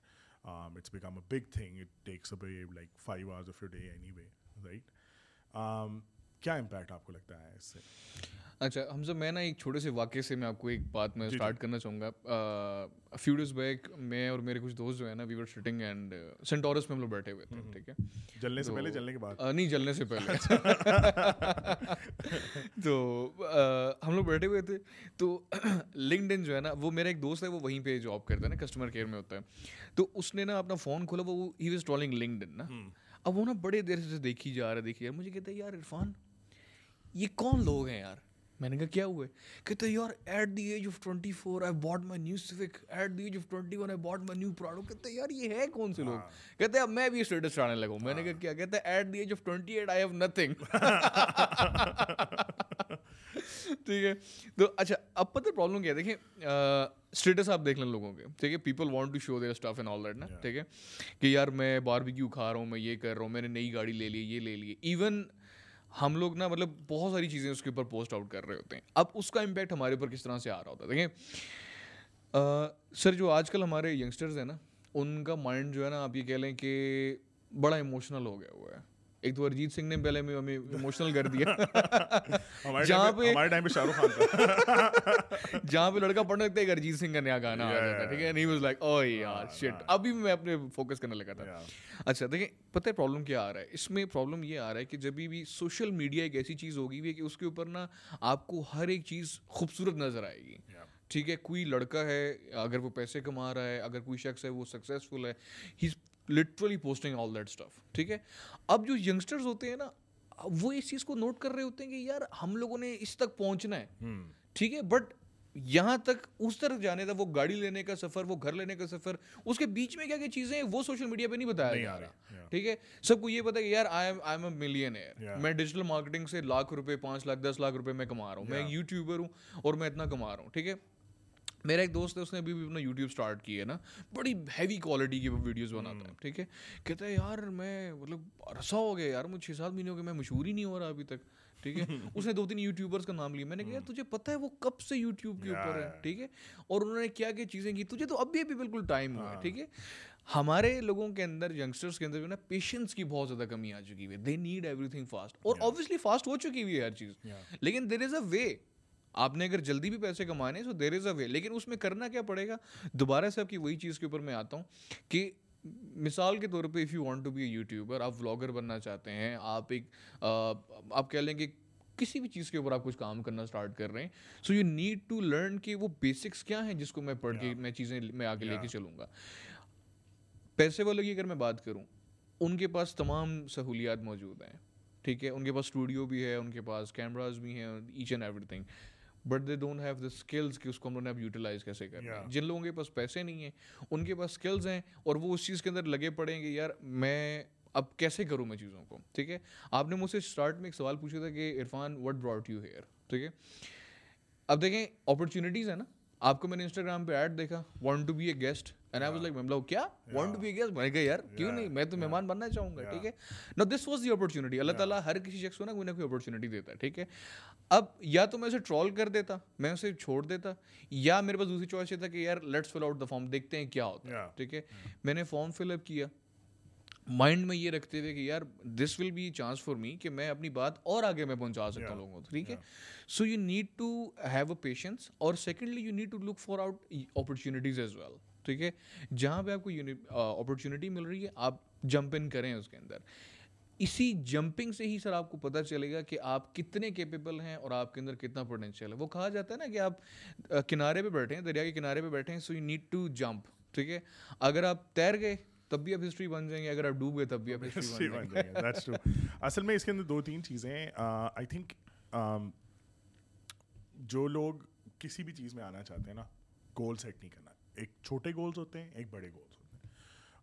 it's become a big thing, it takes away like five hours of your day anyway, right, کیا امپیکٹ آپ کو لگتا ہے اس سے؟ اچھا حمزہ میں نا ایک چھوٹے سے واقعے سے میں آپ کو ایک بات میں اسٹارٹ کرنا چاہوں گا. فیو ڈیز بیک میں اور میرے کچھ دوست جو ہے نا وی ور سٹنگ اینڈ سینٹورس میں ہم لوگ بیٹھے ہوئے تھے, ٹھیک ہے, جلنے سے پہلے جلنے کے بعد نہیں جلنے سے پہلے تو ہم لوگ بیٹھے ہوئے تھے تو لنکڈ ان جو ہے نا وہ میرا ایک دوست ہے وہ وہیں پہ جاب کرتا ہے نا, کسٹمر کیئر میں ہوتا ہے, تو اس نے نا اپنا فون کھولا, وہ ہی واز اسکرولنگ لنکڈ ان نا, اب وہ نا بڑے دیر سے دیکھی جا رہا دیکھی یار, مجھے کہتا ہے یار عرفان یہ کون لوگ ہیں یار, میں نے کہا کیا ہوا ہے, کہتا ہے یار at the age of twenty four I bought my new Civic, at the age of twenty one I bought my new Prado, کہتا ہے یار یہ ہے کون سے لوگ, کہتا ہے اب میں بھی اسٹیٹس ڈالنے لگا ہوں, میں نے کہا کیا, کہتا ہے at the age of twenty eight I have nothing, ٹھیک ہے, تو اچھا اب پتہ پرابلم کیا ہے, دیکھیں اسٹیٹس آپ دیکھ لیں لوگوں کے, ٹھیک ہے, people want to show their stuff and all that نا, ٹھیک ہے, کہ یار میں باربیکیو کھا رہا ہوں, میں یہ کر رہا ہوں, میں نے نئی گاڑی لے لی, یہ لے لی, ایون ہم لوگ نا مطلب بہت ساری چیزیں اس کے اوپر پوسٹ آؤٹ کر رہے ہوتے ہیں. اب اس کا امپیکٹ ہمارے اوپر کس طرح سے آ رہا ہوتا ہے؟ دیکھیں سر جو آج کل ہمارے ینگسٹرز ہیں نا ان کا مائنڈ جو ہے نا آپ یہ کہہ لیں کہ بڑا ایموشنل ہو گیا ہوا ہے, ایک تو ارجیت سنگھ نے پہلے ہمیں ایموشنل کر دیا. جہاں پہ ہمارے ٹائم پہ شاہ رخ خان تھا, جہاں پہ لڑکا پڑھنے لگتا ہے ایک ارجیت سنگھ کا نیا گانا آ جاتا ہے, ٹھیک ہے, نہیں واز لائک او یار شٹ. ابھی میں اپنے فوکس کرنے لگا تھا. اچھا دیکھیں پتہ ہے پرابلم کیا آ رہا ہے اس میں؟ پرابلم یہ آ رہا ہے کہ جب بھی سوشل میڈیا ایک ایسی چیز ہوگی بھی کہ اس کے اوپر نا آپ کو ہر ایک چیز خوبصورت نظر آئے گی. ٹھیک ہے, کوئی لڑکا ہے اگر وہ پیسے کما رہا ہے, اگر کوئی شخص ہے وہ سکسیزفل ہے, he is literally posting all that stuff. ٹھیک ہے, اب جو ینگسٹرز ہوتے ہیں نا وہ اس چیز کو نوٹ کر رہے ہوتے ہیں کہ یار ہم لوگوں نے اس تک پہنچنا ہے. ٹھیک ہے, بٹ یہاں تک اس طرف جانے تھا, وہ گاڑی لینے کا سفر, وہ گھر لینے کا سفر, اس کے بیچ میں کیا کیا چیزیں ہیں وہ سوشل میڈیا پہ نہیں بتایا جا رہا. ٹھیک ہے, سب کو یہ پتا کہ یار آئی ایم اے ملینئر, میں ڈیجیٹل مارکیٹنگ سے لاکھ روپے, پانچ لاکھ, دس لاکھ روپے میں کما رہا ہوں, میں یوٹیوبر ہوں اور میں اتنا کما رہا ہوں. ٹھیک ہے, میرا ایک دوست ہے اس نے ابھی بھی اپنا یوٹیوب اسٹارٹ کیا ہے نا, بڑی ہیوی کوالٹی کی وہ ویڈیوز بناتا ہے. ٹھیک ہے, کہتا ہے یار میں مطلب عرصہ ہو گیا یار, مجھے چھ سات مہینے ہو گئے میں مشہور ہی نہیں ہو رہا ابھی تک. ٹھیک ہے, اس نے دو تین یوٹیوبرس کا نام لیا. میں نے کہا تجھے پتہ ہے وہ کب سے یوٹیوب کے اوپر ہے. ٹھیک ہے, اور انہوں نے کیا کیا چیزیں کی, تجھے تو ابھی ابھی بالکل ٹائم ہوا ہے. ٹھیک ہے, ہمارے لوگوں کے اندر, ینگسٹرس کے اندر جو ہے نا پیشنس کی بہت زیادہ کمی آ چکی ہوئی ہے. They need everything fast, اور آبویسلی فاسٹ ہو چکی ہوئی ہے ہر چیز, لیکن دیر از اے وے. آپ نے اگر جلدی بھی پیسے کمانے ہیں تو دیر از اے وے, لیکن اس میں کرنا کیا پڑے گا. دوبارہ سے آپ کی وہی چیز کے اوپر میں آتا ہوں کہ مثال کے طور پہ if you want to be a YouTuber, آپ ولاگر بننا چاہتے ہیں, آپ ایک آپ کہہ لیں کہ کسی بھی چیز کے اوپر آپ کچھ کام کرنا اسٹارٹ کر رہے ہیں, so you need to learn کہ وہ بیسکس کیا ہیں جس کو میں پڑھ کے میں چیزیں میں آگے لے کے چلوں گا. پیسے والوں کی اگر میں بات کروں, ان کے پاس تمام سہولیات موجود ہیں. ٹھیک ہے, ان کے پاس اسٹوڈیو بھی ہے, ان کے پاس کیمراز بھی ہیں, each and everything, but they don't have the skills کہ اس کو ہم لوگوں نے اب یوٹیلائز کیسے کریں. جن لوگوں کے پاس پیسے نہیں ہیں, ان کے پاس اسکلز ہیں اور وہ اس چیز کے اندر لگے پڑیں گے یار میں اب کیسے کروں میں چیزوں کو. ٹھیک ہے, آپ نے مجھ سے اسٹارٹ میں ایک سوال پوچھا تھا کہ Irfan what brought you here. ٹھیک ہے, اب دیکھیں اپرچونیٹیز ہیں نا. آپ کو میں نے انسٹاگرام پہ ایڈ دیکھا, want to be a guest, and I was like مطلب کیا want to be a guest, میں نے کہا یار کیوں نہیں, میں تو مہمان بننا چاہوں گا. ٹھیک ہے نا, دس واز دی اپرچونیٹی. اللہ تعالیٰ ہر کسی شخص کو نا کوئی نہ کوئی اپرچونیٹی دیتا ہے. ٹھیک ہے, اب یا تو میں اسے ٹرول کر دیتا, میں اسے چھوڑ دیتا, یا میرے پاس دوسری چوائس یہ تھا کہ یار let's fill out the form, دیکھتے ہیں کیا ہوتا ہے. ٹھیک ہے, میں نے فارم فل اپ کیا مائنڈ میں یہ رکھتے ہوئے کہ یار this will be chance for me کہ میں اپنی بات اور آگے میں پہنچا سکتا ہوں لوگوں کو. ٹھیک ہے, so you need to have a patience, اور secondly you need to look for out opportunities as well. ٹھیک ہے, جہاں پہ آپ کو اپرچونیٹی مل رہی ہے آپ جمپ ان کریں اس کے اندر. اسی جمپنگ سے ہی سر آپ کو پتہ چلے گا کہ آپ کتنے کیپیبل ہیں اور آپ کے اندر کتنا پوٹینشیل ہے. وہ کہا جاتا ہے نا کہ آپ کنارے پہ بیٹھے ہیں, دریا کے کنارے پہ بیٹھے ہیں, so you need to jump. ٹھیک ہے, اگر آپ تیر گئے تب بھی آپ ہسٹری بن جائیں گے, اگر آپ ڈوب گئے تب بھی آپ ہسٹری بن جائیں گے. That's true. اصل میں اس کے اندر دو تین چیزیں آئی تھنک جو لوگ کسی بھی چیز میں آنا چاہتے ہیں نا گول سیٹ نہیں کرنا. ایک چھوٹے گولز ہوتے ہیں, ایک بڑے گولز ہوتے ہیں.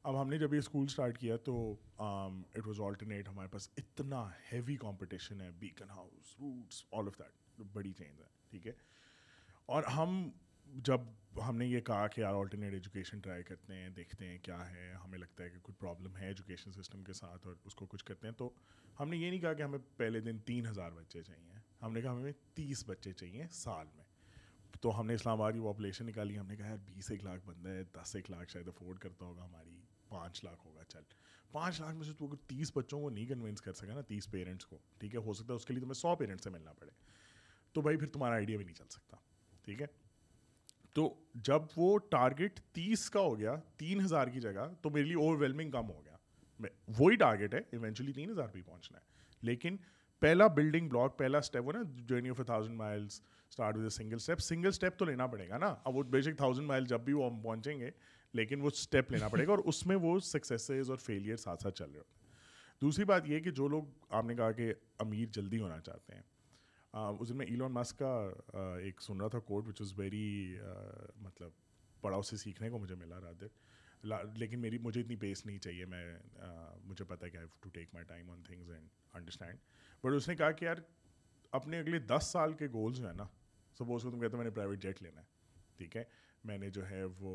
اب ہم نے جب یہ اسکول اسٹارٹ کیا تو اٹ واز آلٹرنیٹ, ہمارے پاس اتنا ہیوی کمپٹیشن ہے, bacon house, roots, all of that, بڑی چینج ہے. ٹھیک ہے, اور ہم جب ہم نے یہ کہا کہ یار آلٹرنیٹ ایجوکیشن ٹرائی کرتے ہیں, دیکھتے ہیں کیا ہے, ہمیں لگتا ہے کہ کچھ پرابلم ہے ایجوکیشن سسٹم کے ساتھ اور اس کو کچھ کرتے ہیں, تو ہم نے یہ نہیں کہا کہ ہمیں پہلے دن تین ہزار بچے چاہیے, ہم نے کہا ہمیں تیس بچے چاہیے سال میں. تو ہم نے اسلام آباد کی پاپولیشن نکالی, ہم نے کہا یار بیس ایک لاکھ بندہ ہے, دس ایک لاکھ شاید افورڈ کرتا ہوگا, ہماری پانچ لاکھ ہوگا, چل پانچ لاکھ میں سے تو اگر تیس بچوں کو نہیں کنونس کر سکا نا, تیس پیرنٹس کو, ٹھیک ہے, ہو سکتا ہے اس کے لیے تمہیں سو پیرنٹس سے ملنا پڑے, تو بھائی پھر تمہارا آئیڈیا بھی نہیں چل سکتا. ٹھیک ہے, تو جب وہ ٹارگیٹ تیس کا ہو گیا تین ہزار کی جگہ, تو میرے لیے اوور ویلمنگ کم ہو گیا. وہی ٹارگیٹ ہے, ایونچولی تین ہزار پہ پہنچنا ہے, لیکن پہلا بلڈنگ بلاک, پہلا اسٹیپ ہو نا, journey of a thousand miles start with a single step. Single step تو لینا پڑے گا نا. اب وہ بیشک تھاؤزینڈ مائل جب بھی وہ ہم پہنچیں گے, لیکن وہ اسٹیپ لینا پڑے گا, اور اس میں وہ سکسیسز اور فیلیئر ساتھ ساتھ چل رہے ہوتے ہیں. دوسری بات یہ کہ جو لوگ آپ نے کہا کہ امیر جلدی ہونا چاہتے ہیں, اس دن میں ایلون مسک کا ایک سن رہا تھا کوٹ, وچ از ویری مطلب بڑا اس سے سیکھنے کو مجھے ملا رات دیر, لیکن میری مجھے اتنی پیس نہیں چاہیے, میں مجھے پتا ہے کہ I have to take my time on things and understand. But اس نے کہا کہ یار اپنے اگلے دس سال کے گولز جو ہیں نا, سپوز کو تم کہتے ہو میں نے پرائیویٹ جیٹ لینا ہے, ٹھیک ہے, میں نے جو ہے وہ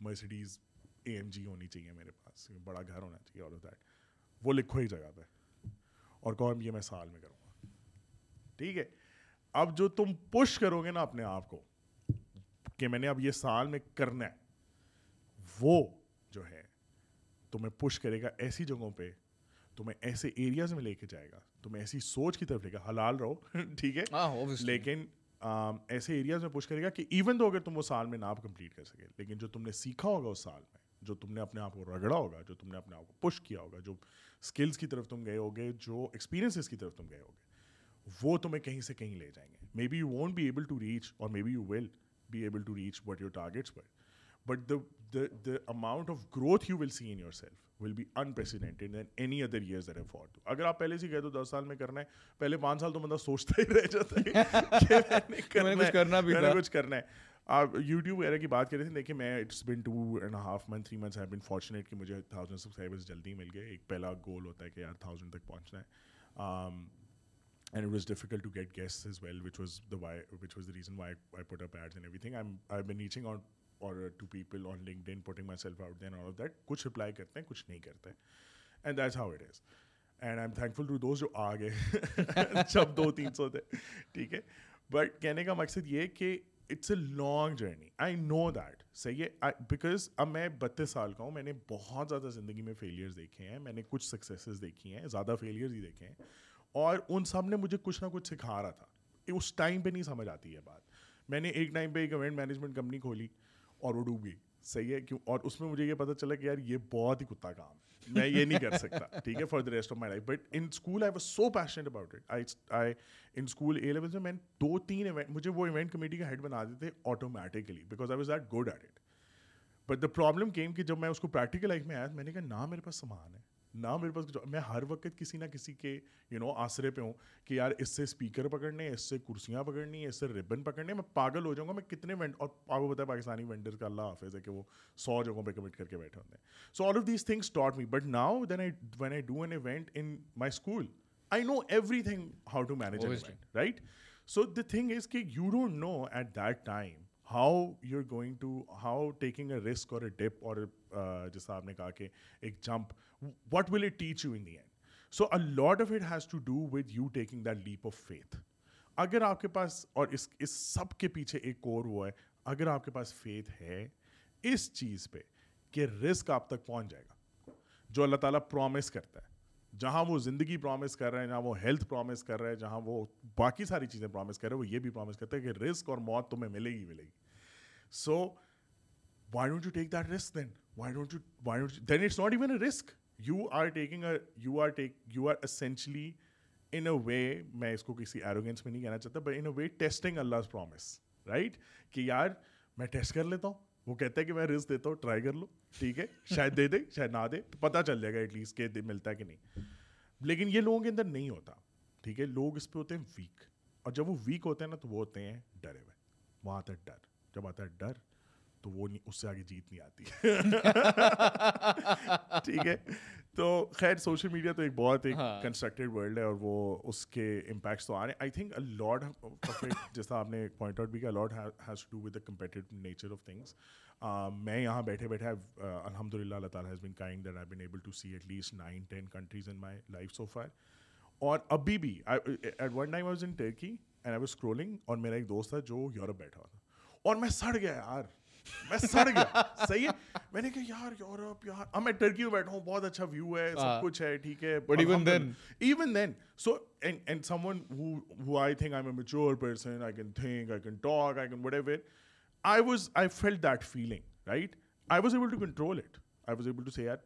مرسیڈیز اے ایم جی ہونی چاہیے میرے پاس, بڑا گھر ہونا چاہیے, آل آف دیٹ, وہ لکھو ہی جگہ پہ اور کہو یہ میں سال میں کروں گا. ٹھیک ہے, اب جو تم پش کرو گے نا اپنے آپ کو کہ میں نے اب یہ سال میں کرنا ہے, وہ جو ہے تمہیں پش کرے گا ایسی جگہوں پہ تمہیں ایسے ایریاز میں لے کے جائے گا, تمہیں ایسی سوچ کی طرف لے گا. حلال رہو ٹھیک ہے, لیکن ایسے ایریاز میں پوچھ کرے گا کہ ایون دو اگر تم وہ سال میں نہ آپ کمپلیٹ کر سکے, لیکن جو تم نے سیکھا ہوگا اس سال میں, جو تم نے اپنے آپ کو رگڑا ہوگا, جو تم نے اپنے آپ کو پش کیا ہوگا, جو اسکلس کی طرف تم گئے ہوگے, جو ایکسپیرینسز کی طرف تم گئے ہوگے, وہ تمہیں کہیں سے کہیں لے جائیں گے. Maybe you won't be able to reach, اور maybe you will be able to reach what your targets پر, but the the amount of growth you will see in yourself will be unprecedented than any other years that I fought. اگر آپ پہلے سے کہہ دو دس سال میں کرنا ہے, پہلے پانچ سال تو بندہ سوچتا ہی رہ جاتا ہے کچھ کرنا ہے. آپ یوٹیوب وغیرہ کی بات کر رہے تھے, دیکھیں میں it's been two and half month three months I been fortunate کہ مجھے تھاؤزینڈ سبسکرائبرز جلدی مل گئے. ایک پہلا گول ہوتا ہے کہ یار تھاؤزینڈ تک پہنچنا ہے, and it was difficult to get guests as well, which was the why which was the reason why I put up ads and everything. I'm I've been reaching out or to people on LinkedIn, putting myself out there and all of that. Kuch reply karte hain, kuch nahi karte, and that's how it is, and I'm thankful to those jo aa gaye jab do تین سو the theek hai. But kehne ka maqsad ye hai ki it's a long journey, I know that, sahi hai, because ab main بتیس saal ka hu, maine bahut zyada zindagi mein failures dekhe hain, maine kuch successes dekhi hain, zyada failures hi dekhe hain, اور ان سب نے مجھے کچھ نہ کچھ سکھا رہا تھا. اس ٹائم پہ نہیں سمجھ آتی ہے بات. میں نے ایک ٹائم پہ ایک ایونٹ مینجمنٹ کمپنی کھولی اور وہ ڈوب گئی, صحیح ہے, کیوں, اور اس میں مجھے یہ پتہ چلا کہ یار یہ بہت ہی کتا کام ہے, میں یہ نہیں کر سکتا, ٹھیک ہے, for the rest of my life. But in school I was so passionate about it. I in school A levels میں میں دو تین ایونٹ, مجھے وہ ایونٹ کمیٹی کا ہیڈ بنا دیتے automatically because I was that good at it. But the problem came کہ جب میں اس کو پریکٹیکل لائف میں آیا, میں نے کہا نہ میرے پاس سامان ہے, نہ میرے پاس, میں ہر وقت کسی نہ کسی کے یو نو آسرے پہ ہوں کہ یار اس سے اسپیکر پکڑنے, اس سے کرسیاں پکڑنی, اس سے ربن پکڑنے, میں پاگل ہو جاؤں گا. میں کتنے وینڈ, اور آپ کو پتہ ہے پاکستانی وینڈر کا اللہ حافظ ہے کہ وہ سو جگہوں پہ کمٹ کر کے بیٹھے ہوتے ہیں. So all of these things taught me, but now then I when I do an event in my school, I know everything how to manage it, right. So the thing is کہ you don't know at that time how you are going to, how taking a risk اور a dip اور جیسا آپ نے کہا کہ ایک jump, what will it teach you in the end. So a lot of it has to do with you taking that leap of faith. اگر آپ کے پاس, اور اس اس سب کے پیچھے ایک کور وہ ہے, اگر آپ کے پاس فیتھ ہے اس چیز پہ کہ رسک آپ تک پہنچ جائے گا, جو اللہ تعالیٰ پرومس کرتا ہے, جہاں وہ زندگی پرومس کر رہے ہیں, جہاں وہ ہیلتھ پرومس کر رہے ہیں, جہاں وہ باقی ساری چیزیں پرومس کر رہے ہیں, وہ یہ بھی پرومس کرتا ہے کہ رسک اور موت تمہیں ملے گی ملے گی. سو why don't you take that risk then? Why don't you, why don't you, then it's not even a risk. You are taking a, you are take, you are essentially in a way, main isko kisi arrogance mein nahi kehna chahta, but in a way testing Allah's promise, right? Ki yaar main test kar leta hu, wo kehta hai ki main risk deta hu, try kar lo, theek hai, shayad de de, shayad na de, to pata chal jayega at least ke milta hai ki nahi. Lekin ye logon ke andar nahi hota, theek hai, log is pe hote hain weak, aur jab wo weak hote hain na to wo hote hain dare hue. Wahan tak dar, jab aata hai dar تو وہ نہیں, اس سے آگے جیت نہیں آتی, ٹھیک ہے. تو خیر سوشل میڈیا تو ایک بہت ایک کنسٹرکٹیڈ ورلڈ ہے, اور وہ اس کے امپیکٹس تو آ رہے ہیں. I think lot of it, جیسا آپ نے پوائنٹ آؤٹ بھی کیا, lot has to do with the competitive nature of things. میں یہاں بیٹھے بیٹھے الحمد للہ اللہ تعالیٰ has been kind that I been able to see at least nineteen countries in my life so far. اور ابھی بھی at one time I was in Turkey and I was scrolling, اور میرا ایک دوست تھا جو یورپ بیٹھا ہوا تھا, اور میں سڑ گیا یار, میں سڑ گیا, صحیح ہے. میں نے کہا یار یورپ, یار اب میں ٹرکی میں بیٹھا ہوں, بہت اچھا ویو ہے, سب کچھ ہے, ٹھیک ہے, but even then even then so and and someone who who I think I M a mature person, I can think, I can talk, I can whatever, I was I felt that feeling, right. I was able to control it, I was able to say یار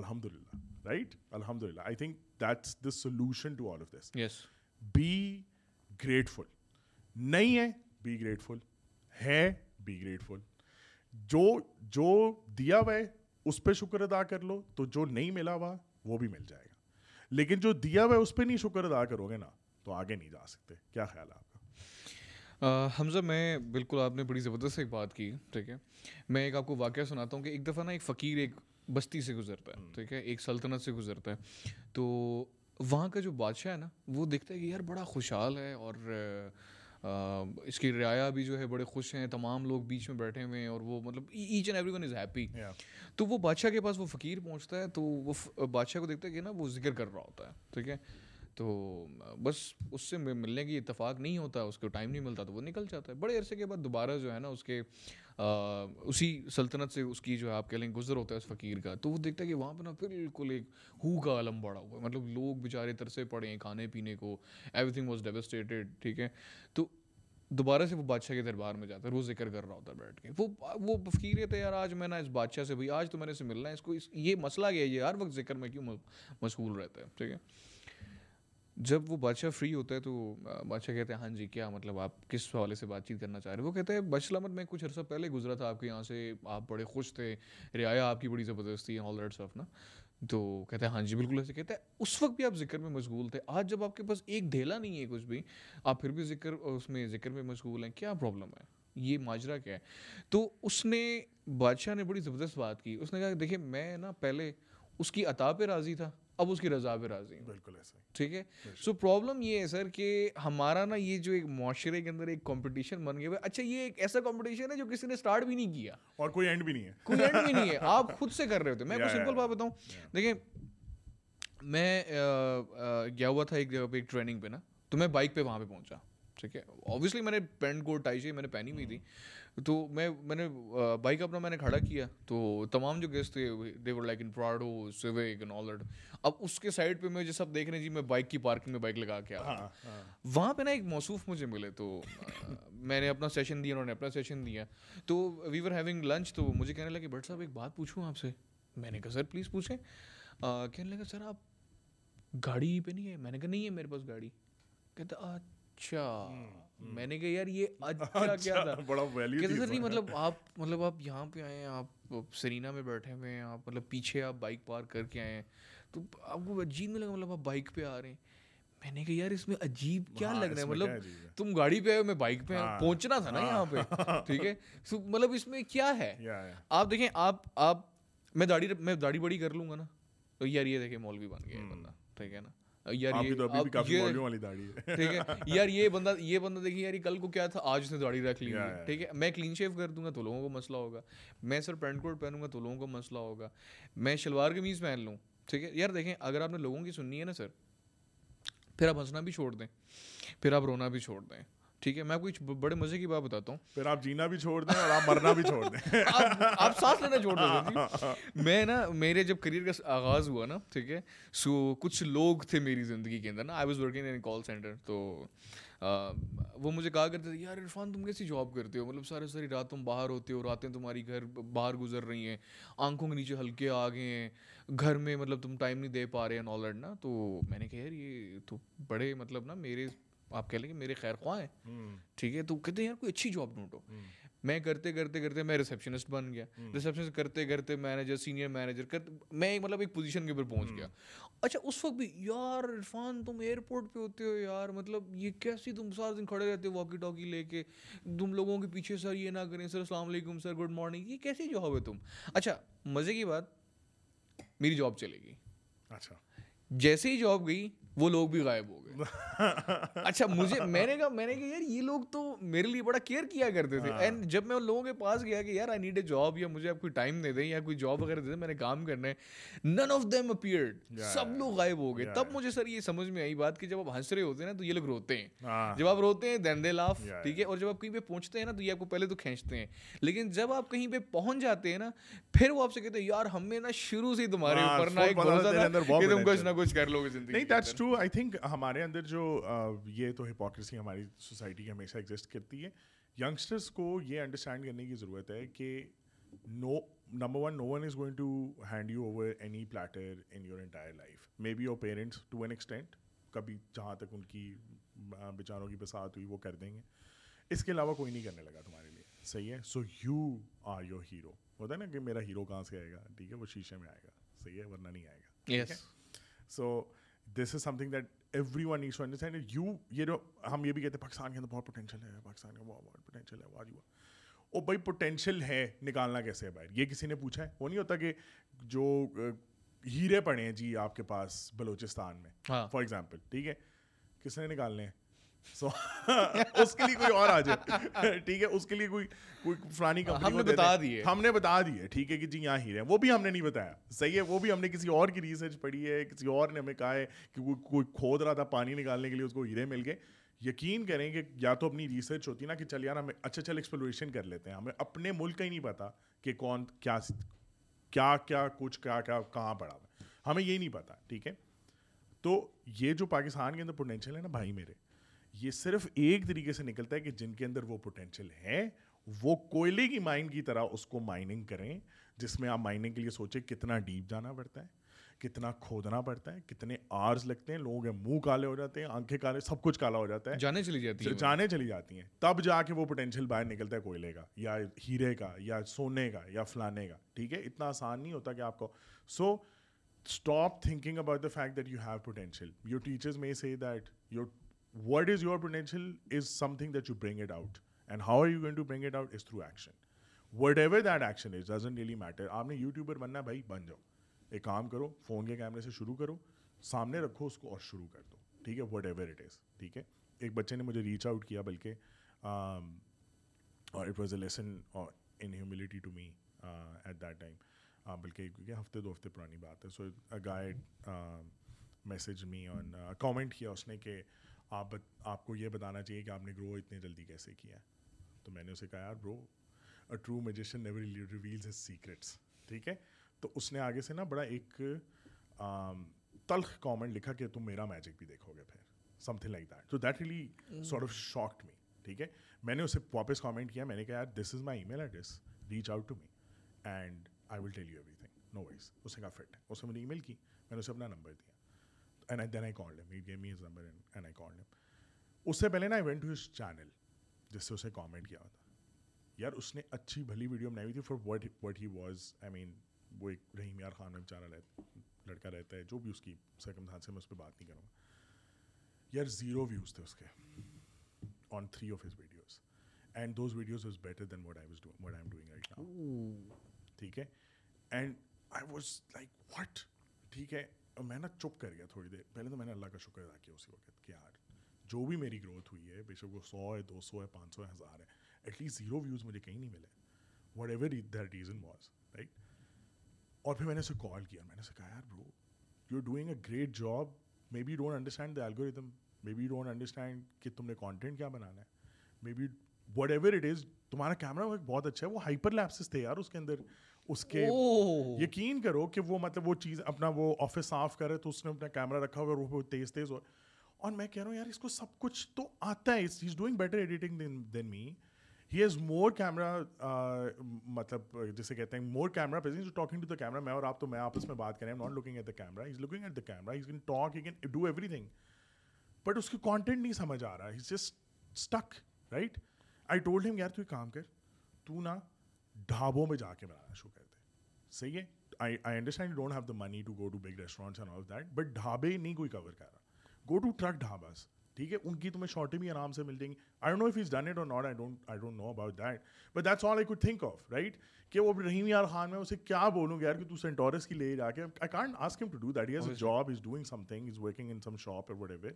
الحمد للہ, right, الحمد للہ. I think that's the solution to all of this. Yes, be grateful, نہیں ہے be grateful, ہے be grateful, جو جو دیا ہوا ہے اس پہ شکر ادا کر لو, تو جو نہیں ملا ہوا وہ بھی مل جائے گا, لیکن جو دیا ہوا ہے اس پہ نہیں شکر ادا کرو گے نا تو آگے نہیں جا سکتے. کیا خیال ہے آپ کا حمزہ؟ میں بالکل, آپ نے بڑی زبردست ایک بات کی, ٹھیک ہے. میں ایک آپ کو واقعہ سناتا ہوں کہ ایک دفعہ نا ایک فقیر ایک بستی سے گزرتا ہے, ٹھیک ہے, ایک سلطنت سے گزرتا ہے. تو وہاں کا جو بادشاہ ہے نا, وہ دیکھتا ہے کہ یار بڑا خوشحال ہے, اور اس کی رعایا بھی جو ہے بڑے خوش ہیں, تمام لوگ بیچ میں بیٹھے ہوئے ہیں, اور وہ مطلب each and every one is happy. تو وہ بادشاہ کے پاس وہ فقیر پہنچتا ہے, تو وہ بادشاہ کو دیکھتا ہے کہ نا وہ ذکر کر رہا ہوتا ہے, ٹھیک ہے. تو بس اس سے ملنے کی اتفاق نہیں ہوتا, اس کو ٹائم نہیں ملتا تو وہ نکل جاتا ہے. بڑے عرصے کے بعد دوبارہ جو ہے نا اس کے اسی سلطنت سے اس کی جو ہے آپ کہہ لیں گزر ہوتا ہے اس فقیر کا, تو وہ دیکھتا ہے کہ وہاں پہ نا بالکل ایک ہو کا عالم بڑا ہوا ہے, مطلب لوگ بیچارے ترسے پڑے ہیں کھانے پینے کو, ایوری تھنگ واز ڈیوسٹیٹیڈ. ٹھیک ہے, تو دوبارہ سے وہ بادشاہ کے دربار میں جاتا ہے, روز ذکر کر رہا ہوتا ہے بیٹھ کے. وہ وہ فقیرت ہے یار, آج میں نا اس بادشاہ سے بھائی آج تو میں نے اس سے ملنا ہے, اس کو اس یہ مسئلہ کیا ہے, یہ ہر وقت ذکر میں کیوں مشغول رہتا ہے. ٹھیک ہے, جب وہ بادشاہ فری ہوتا ہے تو بادشاہ کہتے ہیں ہاں جی کیا مطلب آپ کس حوالے سے بات چیت کرنا چاہ رہے ہیں. وہ کہتے ہیں بادشاہ سلامت میں کچھ عرصہ پہلے گزرا تھا آپ کے یہاں سے, آپ بڑے خوش تھے, رعایا آپ کی بڑی زبردست تھی, آل دیٹ اسٹف نا. تو کہتے ہیں ہاں جی بالکل ایسے. کہتے ہیں اس وقت بھی آپ ذکر میں مشغول تھے, آج جب آپ کے پاس ایک ڈھیلا نہیں ہے کچھ بھی آپ پھر بھی ذکر اس میں ذکر میں مشغول ہیں, کیا پرابلم ہے, یہ ماجرا کیا ہے. تو اس نے بادشاہ نے بڑی زبردست بات کی, اس نے کہا دیکھیں میں نا پہلے اس کی عطا پہ راضی تھا, اب اس کی رضا پہ راضی ہوں. بالکل ایسا ہے. ٹھیک ہے, سو پرابلم یہ ہے سر کہ ہمارا نا یہ جو ایک معاشرے کے اندر ایک کمپٹیشن بن گیا ہے. اچھا یہ ایک ایسا کمپٹیشن ہے جو کسی نے سٹارٹ بھی نہیں کیا اور کوئی اینڈ بھی نہیں ہے, کوئی اینڈ بھی نہیں ہے, آپ خود سے کر رہے ہوتے. میں کوئی سمپل بات بتاؤں, دیکھیں میں گیا ہوا تھا ایک جگہ پہ ایک ٹریننگ پہ نا, تو میں بائک پہ وہاں پہ پہنچا. ٹھیک ہے, اوبیسلی میں نے پینٹ کوٹ ٹائی چاہیے میں نے پہنی ہوئی تھی, تو میں میں نے بائک اپنا میں نے کھڑا کیا, تو تمام جو گیسٹ تھے they were like in Prado Civic and all that. اب اس کے سائڈ پہ میں جو سب دیکھ رہے ہیں جی میں بائک کی پارکنگ میں بائک لگا کے آ رہا ہوں. وہاں پہ نا ایک موصوف مجھے ملے, تو میں نے اپنا سیشن دیا, انہوں نے اپنا سیشن دیا, تو وی ور ہیونگ لنچ. تو مجھے کہنے لگا کہ بٹ صاحب ایک بات پوچھوں آپ سے. میں نے کہا سر پلیز پوچھیں. کہنے لگا سر آپ گاڑی پہ نہیں ہے. میں نے کہا نہیں ہے میرے پاس گاڑی. کہتا اچھا, میں نے کہا یار یہ اچھا کیا تھا, بڑا ویلیو تھا. نہیں مطلب آپ مطلب آپ یہاں پہ آئے ہیں, آپ سرینا میں بیٹھے ہوئے ہیں, آپ مطلب پیچھے آپ بائک پارک کر کے آئے ہیں, تو آپ کو عجیب نہیں لگا مطلب آپ بائک پہ آ رہے ہیں. میں نے کہا یار اس میں عجیب کیا لگ رہا ہے, مطلب تم گاڑی پہ آئے ہو میں بائک پہ آئے, پہنچنا تھا نا یہاں پہ. ٹھیک ہے, مطلب اس میں کیا ہے. آپ دیکھیں آپ آپ میں داڑھی میں داڑھی بڑی کر لوں گا نا تو یار یہ دیکھیں مولوی بن گیا بندہ. ٹھیک ہے نا یار, ٹھیک ہے یار یہ بندہ یہ بندہ دیکھیں یار کل کو کیا تھا آج اس نے داڑھی رکھ لی. ٹھیک ہے, میں کلین شیو کر دوں گا تو لوگوں کو مسئلہ ہوگا, میں سر پینٹ کوٹ پہنوں گا تو لوگوں کو مسئلہ ہوگا, میں شلوار قمیض پہن لوں. ٹھیک ہے یار دیکھیں اگر آپ نے لوگوں کی سننی ہے نا سر پھر آپ ہنسنا بھی چھوڑ دیں, پھر آپ رونا بھی چھوڑ دیں. ٹھیک ہے, میں آپ کو بڑے مزے کی بات بتاتا ہوں, پھر آپ جینا بھی چھوڑ دیں اور آپ مرنا بھی چھوڑ دیں, آپ سانس لینا چھوڑ دیں. میں نا میرے جب کریئر کا آغاز ہوا نا, ٹھیک ہے, سو کچھ لوگ تھے میری زندگی کے اندر نا, I was working in call centre, تو وہ مجھے کہا کرتے تھے یار عرفان تم کیسی جاب کرتے ہو, مطلب سارے ساری رات تم باہر ہوتے ہو, راتیں تمہاری گھر باہر گزر رہی ہیں, آنکھوں کے نیچے ہلکے آ گئے ہیں, گھر میں مطلب تم ٹائم نہیں دے پا رہے ہیں نالج نا. تو میں نے کہا یار یہ تو بڑے مطلب نا میرے آپ کہہ لیں کہ میرے خیر خواہ ہیں. ٹھیک ہے, تو کہتے ہیں یار کوئی اچھی جاب ڈھونڈو. میں کرتے کرتے کرتے میں ریسیپشنسٹ بن گیا, ریسیپشنسٹ کرتے کرتے مینیجر, سینئر مینیجر, میں مطلب ایک پوزیشن کے اوپر پہنچ گیا. اچھا اس وقت بھی یار عرفان تم ایئرپورٹ پہ ہوتے ہو یار, مطلب یہ کیسی تم سارا دن کھڑے رہتے ہو واکی ٹاکی لے کے, تم لوگوں کے پیچھے سر یہ نہ کریں, سر السلام علیکم, سر گڈ مارننگ, یہ کیسی جاب ہے تم. اچھا مزے کی بات میری جاب چلے گئی. اچھا جیسے ہی جاب گئی وہ لوگ بھی غائب ہو گئے. اچھا مجھے میں نے کہا میں نے کہا یار یہ لوگ تو میرے لیے بڑا کیئر کیا کرتے تھے, اینڈ جب میں ان لوگوں کے پاس گیا کہ یار آئی نیڈ اے جاب یا مجھے آپ کوئی ٹائم دے دیں یا کوئی جاب وغیرہ دے دیں, میں نے کام کرنا ہے, نن آف دیم اپیئرڈ, سب لوگ غائب ہو گئے. تب مجھے سر یہ سمجھ میں آئی بات کہ جب آپ ہنس رہے ہوتے ہیں نا تو یہ لوگ روتے ہیں, جب آپ روتے ہیں دین دے لاف. ٹھیک ہے, اور جب آپ کہیں پہ پہنچتے ہیں نا تو یہ آپ کو پہلے تو کھینچتے ہیں, لیکن جب آپ کہیں پہ پہنچ جاتے ہیں نا پھر وہ آپ سے کہتے ہیں یار ہم نے نا شروع سے تمہارے اوپر نا ایک بھروسہ تھا کہ تم کچھ نہ کچھ کر لو گے زندگی. ٹرو, آئی تھنک ہمارے اندر جو یہ تو ہپوکریسی ہماری سوسائٹی کی ہمیشہ ایگزسٹ کرتی ہے. ینگسٹرس کو یہ انڈرسٹینڈ کرنے کی ضرورت ہے کہ no number one no one is going to hand you over any platter in your entire life, maybe your parents to an extent, کبھی جہاں تک ان کی بیچاروں کی بساط ہوئی وہ کر دیں گے, اس کے علاوہ کوئی نہیں کرنے لگا تمہارے لیے. صحیح ہے, so you are your hero. ہوتا ہے نا کہ میرا ہیرو کہاں سے آئے گا, ٹھیک ہے وہ شیشے میں آئے گا, صحیح ہے, ورنہ نہیں آئے گا. یس, سو This is something that everyone needs to understand. If you, یہ جو ہم یہ بھی کہتے ہیں پاکستان کے اندر بہت پوٹینشیل ہے, پاکستان کا بہت بہت پوٹینشیل ہے, واہ جی واہ, او بھائی پوٹینشیل ہے, نکالنا کیسے ہے باہر, یہ کسی نے پوچھا ہے. وہ نہیں ہوتا کہ جو ہیرے پڑے ہیں جی آپ کے پاس بلوچستان میں فار ایگزامپل, ٹھیک ہے, کس نے نکالنے ہیں, سو اس کے لیے کوئی اور آ جائے ٹھیک ہے, اس کے لیے کوئی کوئی فلانی کمپنی کو بتا دیے, ہم نے بتا دیے ٹھیک ہے کہ جی یہاں ہیرے ہیں, وہ بھی ہم نے نہیں بتایا صحیح ہے, وہ بھی ہم نے کسی اور کی ریسرچ پڑھی ہے, کسی اور نے ہمیں کہا ہے کہ کوئی کھود رہا تھا پانی نکالنے کے لیے اس کو ہیرے مل گئے. یقین کریں کہ یا تو اپنی ریسرچ ہوتی نا کہ چل یار ہمیں اچھا چل ایکسپلوریشن کر لیتے ہیں, ہمیں اپنے ملک کا ہی نہیں پتا کہ کون کیا کیا کیا کچھ کیا کیا کہاں پڑا ہوا, ہمیں یہ نہیں پتا ٹھیک ہے. تو یہ جو پاکستان کے اندر پوٹینشیل ہے نا بھائی میرے, یہ صرف ایک طریقے سے نکلتا ہے کہ جن کے اندر وہ پوٹینشیل ہے وہ کوئلے کی مائن کی طرح اس کو مائننگ کریں, جس میں آپ مائننگ کے لیے سوچیں کتنا ڈیپ جانا پڑتا ہے, کتنا کھودنا پڑتا ہے, کتنے آرز لگتے ہیں, لوگوں کے منہ کالے ہو جاتے ہیں, آنکھیں کالے, سب کچھ کالا ہو جاتا ہے, جانے چلی جاتی ہیں جانے چلی جاتی ہیں تب جا کے وہ پوٹینشیل باہر نکلتا ہے کوئلے کا یا ہیرے کا یا سونے کا یا فلانے کا. ٹھیک ہے, اتنا آسان نہیں ہوتا کہ آپ کو. So stop thinking about the fact that you have potential. Your teachers may say that your what is your potential is something that you bring it out, and how are you going to bring it out is through action. Whatever that action is doesn't really matter. آپ نے YouTuber بننا ہے بھائی بن جاؤ, ایک کام کرو phone کے کیمرے سے شروع کرو, سامنے رکھو اس کو اور شروع کر دو ٹھیک ہے, وٹ ایور اٹ از ٹھیک ہے. ایک بچے نے مجھے ریچ آؤٹ کیا بلکہ اور it was a lesson in humility to me at that time, بلکہ ہفتے دو ہفتے پرانی بات ہے. سو اے گائے میسج می آن کامنٹ کیا اس نے کہ آپ آپ کو یہ بتانا چاہیے کہ آپ نے گرو اتنے جلدی کیسے کیا ہے. تو میں نے اسے کہا یار bro a true magician never reveals his secrets ٹھیک ہے. تو اس نے آگے سے نا بڑا ایک تلخ کامنٹ لکھا کہ تم میرا میجک بھی دیکھو گے پھر سم تھنگ لائک دیٹ. تو that really sort of shocked me ٹھیک ہے. میں نے اسے واپس کامنٹ کیا, میں نے کہا یار this is my email address, reach out to me and I will tell you everything, no worries. اس نے کہا فٹ, اس نے مجھے ای میل کی, میں نے اسے اپنا نمبر دیا and I, then I called him. He gave me his number and, and I called him. اس سے پہلے نا I went to his channel جس سے اسے کامنٹ کیا ہوتا. یار اس نے اچھی بھلی ویڈیو بنائی ہوئی تھی for what what he was. I mean وہ ایک رحیم یار خان میں بیچارہ لڑکا رہتا ہے, جو بھی اس کی سرکمسٹانس ہے میں اس پہ بات نہیں کروں گا. یار زیرو ویوز تھے اس کے on three of his videos, and those videos was better than what I was doing, what I'm doing right now. ٹھیک ہے, and I was like what ٹھیک ہے. میں نا چپ کر گیا تھوڑی دیر. پہلے تو میں نے اللہ کا شکر ادا کیا اسی وقت کہ یار جو بھی میری گروتھ ہوئی ہے, بے شک وہ سو ہے, دو سو ہے, پانچ سو ہے, ہزار ہے, ایٹ لیسٹ زیرو ویوز مجھے کہیں نہیں ملے, whatever that reason was right. اور پھر میں نے اسے کال کیا, میں نے اسے کہا یار bro you are doing a great job, maybe you don't understand the algorithm, maybe you don't understand کہ تم نے کانٹینٹ کیا بنانا ہے, maybe whatever it is. تمہارا کیمرہ ورک بہت اچھا ہے, وہ ہائپر لیپسز تھے یار اس کے اندر اس کے. یقین کرو کہ وہ مطلب وہ چیز اپنا وہ آفس صاف کرے تو اس نے اپنا کیمرہ رکھا ہوا وہ تیز تیز ہو. اور میں کہہ رہا ہوں یار اس کو سب کچھ تو آتا ہے, he is doing better editing than me, he has more camera, مطلب جسے کہتے ہیں more camera presence, talking to the camera. میں اور آپ تو میں آپس میں بات کریں, not looking at the camera, he is looking at the camera, he can talk, he can do everything, but اس کی کانٹینٹ نہیں سمجھ آ رہا, he is just stick right. I told ہم یار تو ایک کام کر, تو نا ڈھابوں میں جا کے بنانا شروع کرتے صحیح ہے. I I understand don't have the money to go to big restaurants and all of that, but ڈھابے نہیں کوئی کور کر رہا, گو ٹو ٹرک ڈھاباز ٹھیک ہے, ان کی تمہیں شارٹیں بھی آرام سے مل جائیں گی. I don't know if he is done it اور not, I don't I don't know about that, but that's all I could think of right. کہ وہ رحیم یار خان میں اسے کیا بولوں گا یار کہ تو سینٹورس کی لے جا کے, I can't ask him to do that, he has a job, he is doing something, he is working in some shop اور whatever.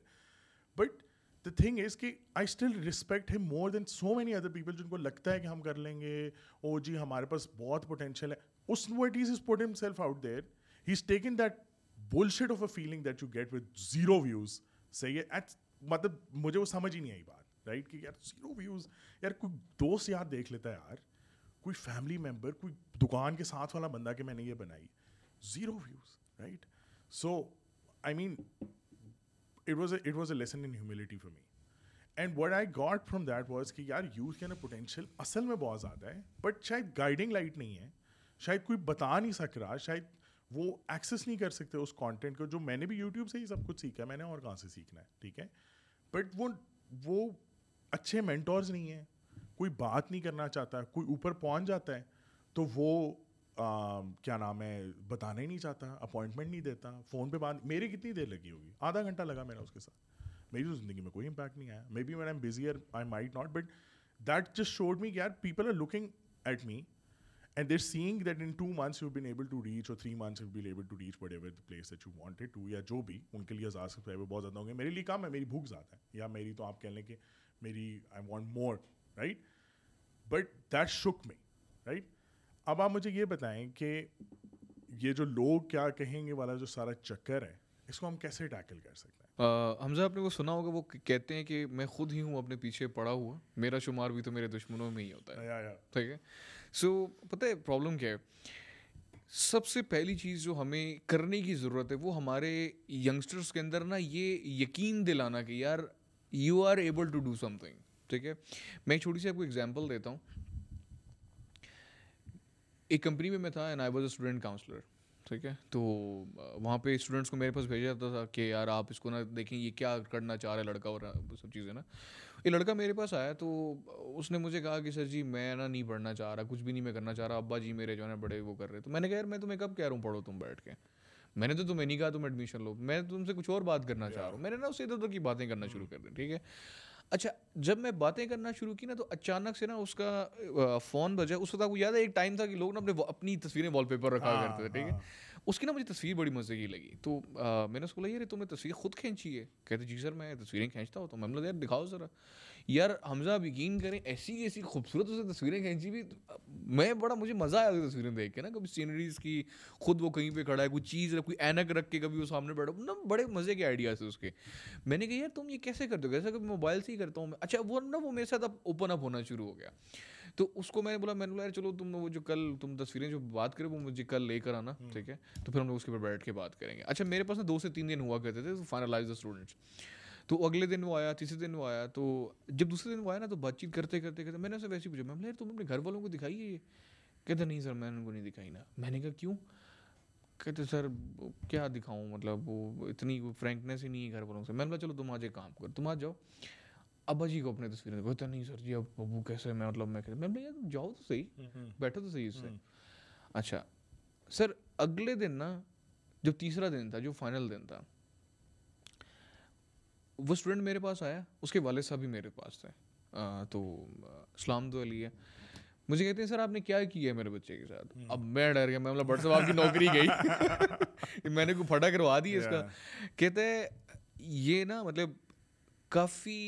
But the thing is کہ I still respect him more than so many other people جن کو لگتا ہے کہ ہم کر لیں گے, او جی ہمارے پاس بہت potential ہے. اس نے at least put himself out there, he's taken that bullshit of a feeling that you get with zero views. صحیح ہے, مطلب مجھے وہ سمجھ ہی نہیں آئی بات رائٹ کہ یار زیرو ویوز, یار کوئی دوست یار دیکھ لیتا ہے, یار کوئی فیملی ممبر, کوئی دکان کے ساتھ والا بندہ کہ میں نے یہ بنائی, zero views right. So I mean it was a, it was a lesson in humility for me, and what I got from that was کہ یار youth کے اندر potential اصل میں بہت زیادہ ہے, but شاید guiding light نہیں ہے, شاید کوئی بتا نہیں سک رہا, شاید وہ access نہیں کر سکتے اس content کو. جو میں نے بھی یوٹیوب سے ہی سب کچھ سیکھا ہے, میں نے اور کہاں سے سیکھنا ہے ٹھیک ہے, بٹ وہ وہ اچھے مینٹورز نہیں ہیں, کوئی بات نہیں کرنا چاہتا, کوئی اوپر پہنچ جاتا ہے تو وہ کیا نام ہے بتانا ہی نہیں چاہتا, اپوائنٹمنٹ نہیں دیتا, فون پہ بات. میری کتنی دیر لگی ہوگی, آدھا گھنٹہ لگا میرا اس کے ساتھ, میری تو زندگی میں کوئی امپیکٹ نہیں آیا. Maybe when I am busier I might not, but that just showed me کہ یار people are looking at me And they're seeing that in two months you've been able to reach, or three months you've been able to reach whatever the place that you wanted to, یا جو بھی. ان کے لیے ہزار subscriber بہت زیادہ ہوں گے, میرے لیے کم ہے, میری بھوک زیادہ ہے, یا میری تو آپ کہہ لیں کہ میری I want more, right, but that shook me, right. اب آپ مجھے یہ بتائیں کہ یہ جو لوگ کیا کہیں گے والا جو سارا چکر ہے, اس کو ہم کیسے ٹیکل کر سکتے ہیں؟ حمزہ, آپ نے وہ سنا ہوگا, وہ کہتے ہیں کہ میں خود ہی ہوں اپنے پیچھے پڑا ہوا, میرا شمار بھی تو میرے دشمنوں میں ہی ہوتا ہے. ٹھیک ہے, سو پتہ ہے پرابلم کیا ہے؟ سب سے پہلی چیز جو ہمیں کرنے کی ضرورت ہے وہ ہمارے ینگسٹرس کے اندر نا یہ یقین دلانا کہ یار you are able to do something. ٹھیک ہے, میں چھوٹی سی آپ کو ایگزامپل دیتا ہوں. ایک کمپنی میں میں تھا, and I was a student counsellor. ٹھیک ہے, تو وہاں پہ اسٹوڈنٹس کو میرے پاس بھیجا جاتا تھا کہ یار آپ اس کو نہ دیکھیں یہ کیا کرنا چاہ رہا ہے لڑکا, اور سب چیزیں نا. یہ لڑکا میرے پاس آیا تو اس نے مجھے کہا کہ سر جی میں نا نہیں پڑھنا چاہ رہا, کچھ بھی نہیں میں کرنا چاہ رہا, ابا جی میرے جو ہے نا بڑے وہ کر رہے. تو میں نے کہا یار میں تمہیں کب کہہ رہا ہوں پڑھو تم بیٹھ کے, میں نے تو تمہیں نہیں کہا تم ایڈمیشن لو, میں تم سے کچھ اور بات کرنا چاہ رہا ہوں. میں نے نا اس ادھر ادھر کی باتیں کرنا شروع کر دیں. ٹھیک ہے, اچھا جب میں باتیں کرنا شروع کی نا تو اچانک سے نا اس کا فون بجا. اس وقت آپ کو یاد ہے ایک ٹائم تھا کہ لوگ نا اپنے اپنی تصویریں وال پیپر رکھا کرتے تھے. ٹھیک ہے, اس کی نا مجھے تصویر بڑی مزے کی لگی, تو میں نے اس کو بولا یار تمہیں تصویر خود کھینچی ہے؟ کہتے جی سر میں تصویریں کھینچتا ہوں. تو میں نے بولا یار دکھاؤ ذرا. یار حمزہ آپ یقین کریں ایسی ایسی خوبصورت اسے تصویریں کھینچی بھی, میں بڑا مجھے مزہ آیا تھا تصویریں دیکھ کے نا. کبھی سینریز کی, خود وہ کہیں پہ کھڑا ہے, کوئی چیز کوئی اینک رکھ کے, کبھی وہ سامنے بیٹھا نا, بڑے مزے کے آئیڈیاز تھے اس کے. میں نے کہا یار تم یہ کیسے کرتے ہو؟ کیسے کبھی موبائل سے ہی کرتا ہوں میں. اچھا وہ نا وہ میرے ساتھ اب اوپن اپ ہونا شروع ہو گیا. تو اس کو میں نے بولا, میں نے بولا یار چلو تم وہ جو کل تم تصویریں جو بات کرے وہ مجھے کل لے کر آنا. ٹھیک ہے, تو پھر ہم لوگ اس کے اوپر بیٹھ کے بات کریں گے. اچھا میرے پاس نا دو سے تین دن ہوا کرتے تھے فائنلائز دا اسٹوڈنٹس. تو اگلے دن وہ آیا, تیسرے دن وہ آیا, تو جب دوسرے دن وہ آیا نا تو بات چیت کرتے کرتے کرتے میں نے اسے ویسے ہی پوچھا, میں نے یار تم اپنے گھر والوں کو دکھائی ہے یہ؟ کہتے نہیں سر میں نے ان کو نہیں دکھائی نا. میں نے کہا کیوں؟ کہتے سر کیا دکھاؤں, مطلب وہ اتنی فرینکنیس ہی نہیں ہے گھر والوں سے. میں نے کہا چلو تم آج ایک کام کرو, تم آج جاؤ ابا جی کو اپنے تصویریں. کہتے نہیں سر جی اب ابو کیسے, میں مطلب میں کہتے, میں نے کہا یار جاؤ تو صحیح, بیٹھو تو صحیح اس سے. اچھا سر اگلے دن نا جو تیسرا دن تھا, جو فائنل دن تھا, وہ اسٹوڈنٹ میرے پاس آیا, اس کے والد صاحب بھی میرے پاس تھے. تو اسلام تو علی ہے, مجھے کہتے ہیں سر آپ نے کیا کیا ہے میرے بچے کے ساتھ؟ اب میں ڈر گیا, میں بولا بٹ صاحب آپ کی نوکری گئی, میں نے کوئی پھٹا کروا دی اس کا. کہتے ہیں یہ نا مطلب کافی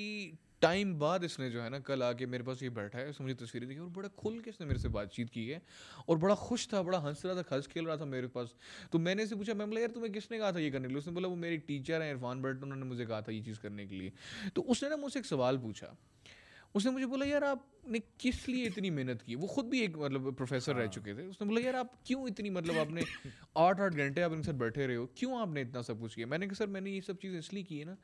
ٹائم بعد اس نے جو ہے نا کل آ کے میرے پاس یہ بیٹھا ہے, اس نے مجھے تصویریں دیکھی اور بڑا کھل کے اس نے میرے سے بات چیت کی ہے, اور بڑا خوش تھا, بڑا ہنس رہا تھا, کھنس کھیل رہا تھا میرے پاس. تو میں نے اسے پوچھا, میں نے بولا یار تمہیں کس نے کہا تھا یہ کرنے کے لیے؟ اس نے بولا وہ میرے ٹیچر ہیں عرفان بٹ, انہوں نے مجھے کہا تھا یہ چیز کرنے کے لیے. تو اس نے نا مجھ سے ایک سوال پوچھا, اس نے مجھے بولا یار آپ نے کس لیے اتنی محنت کی؟ وہ خود بھی ایک مطلب پروفیسر رہ چکے تھے. اس نے بولا یار آپ کیوں اتنی مطلب آپ نے آٹھ آٹھ گھنٹے آپ ان کے ساتھ بیٹھے رہے ہو, کیوں آپ نے اتنا سب کچھ کیا؟ میں نے کہا سر میں نے یہ سب چیزیں اس لیے کی ہے نا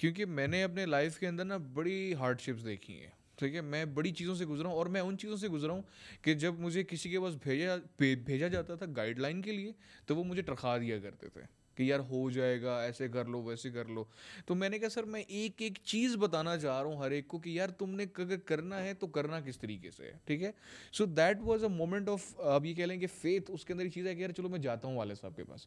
کیونکہ میں نے اپنے لائف کے اندر نا بڑی ہارڈ شپس دیکھی ہیں. ٹھیک ہے, میں بڑی چیزوں سے گزرا ہوں, اور میں ان چیزوں سے گزرا ہوں کہ جب مجھے کسی کے پاس بھیجا بھیجا جاتا تھا گائیڈ لائن کے لیے تو وہ مجھے ٹرخا دیا کرتے تھے کہ یار ہو جائے گا, ایسے کر لو ویسے کر لو. تو میں نے کہا سر میں ایک ایک چیز بتانا چاہ رہا ہوں ہر ایک کو کہ یار تم نے اگر کرنا ہے تو کرنا کس طریقے سے ہے. ٹھیک ہے, so that was a moment of, آپ یہ کہہ لیں کہ فیتھ. اس کے اندر یہ چیز ہے کہ یار چلو میں جاتا ہوں والد صاحب کے پاس.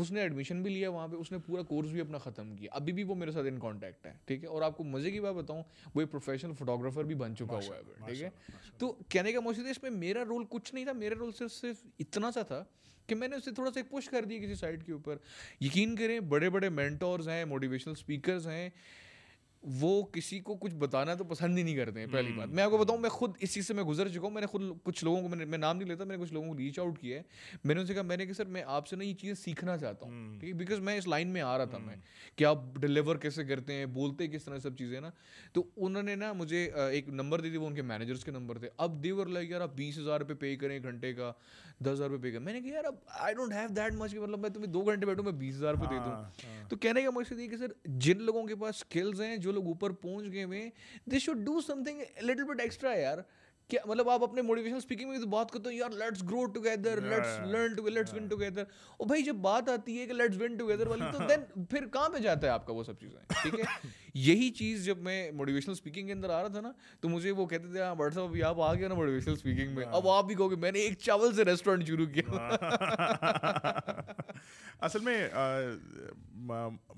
اس نے ایڈمیشن بھی لیا وہاں پہ, اس نے پورا کورس بھی اپنا ختم کیا, ابھی بھی وہ میرے ساتھ ان کانٹیکٹ ہے. ٹھیک ہے, اور آپ کو مزے کی بات بتاؤں, وہ ایک پروفیشنل فوٹوگرافر بھی بن چکا ہوا ہے. ٹھیک ہے, تو کہنے کا مقصد ہے اس میں میرا رول کچھ نہیں تھا, میرا رول صرف صرف اتنا سا تھا کہ میں نے اسے تھوڑا سا ایک پش کر دیا کسی سائٹ کے اوپر. یقین کریں بڑے بڑے مینٹورز ہیں, موٹیویشنل اسپیکرز ہیں, وہ کسی کو کچھ بتانا تو پسند ہی نہیں کرتے ہیں. پہلی بات میں آپ کو بتاؤں, میں خود اس چیز سے میں گزر چکا ہوں. میں نے خود کچھ لوگوں کو, میں نے میں نام نہیں لیتا, میں نے کچھ لوگوں کو ریچ آؤٹ کیا ہے. میں نے ان سے کہا میں نے کہ سر میں آپ سے نا یہ چیز سیکھنا چاہتا ہوں, ٹھیک ہے, بیکاز میں اس لائن میں آ رہا تھا میں کہ آپ ڈیلیور کیسے کرتے ہیں, بولتے کس طرح سب چیزیں نا. تو انہوں نے نا مجھے ایک نمبر دے دی, وہ ان کے مینیجرس کے نمبر تھے. اب دیور لائک یار آپ بیس ہزار روپئے پے کریں گھنٹے کا, دس ہزار روپئے پے کریں. میں نے کہا یار اب I don't have that much, مطلب میں تمہیں دو گھنٹے بیٹھوں میں بیس ہزار روپئے دے دوں. تو کہنے کا مقصد یہ کہ سر جن لوگوں کے پاس اسکلز ہیں, جو لوگ اوپر پہنچ گئے ہوئے, they should do something little bit extra. یار کیا مطلب آپ اپنے موٹیویشنل اسپیکنگ میں بھی تو بات کرتے ہو یار let's grow together, let's learn together, let's win together. اور بھائی جب بات آتی ہے کہ لیٹس ون ٹوگیدر والی, تو دین پھر کہاں پہ جاتا ہے آپ کا وہ سب چیزیں. ٹھیک ہے, یہی چیز جب میں موٹیویشنل اسپیکنگ کے اندر آ رہا تھا نا تو مجھے وہ کہتے تھے ہاں بٹ صاحب ابھی آپ آ گئے نا موٹیویشنل اسپیکنگ میں, اب آپ بھی کہو گے میں نے ایک چاول سے ریسٹورینٹ شروع کیا. اصل میں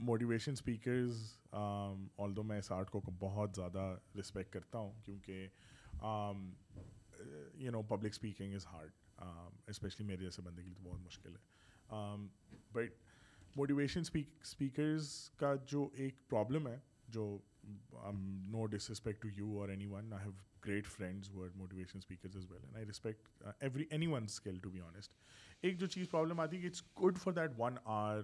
موٹیویشن اسپیکرز, آلدو میں اس آرٹ کو بہت زیادہ رسپیکٹ کرتا ہوں کیونکہ you know public speaking is hard, especially میرے جیسے بندے کے لیے تو بہت مشکل ہے. بٹ موٹیویشن اسپیکرز کا جو ایک پرابلم ہے, جو no disrespect to you اور anyone, I have great friends who are motivation speakers as well and I respect every anyone skill to be honest. ایک جو چیز problem آتی ہے کہ it's good for that one hour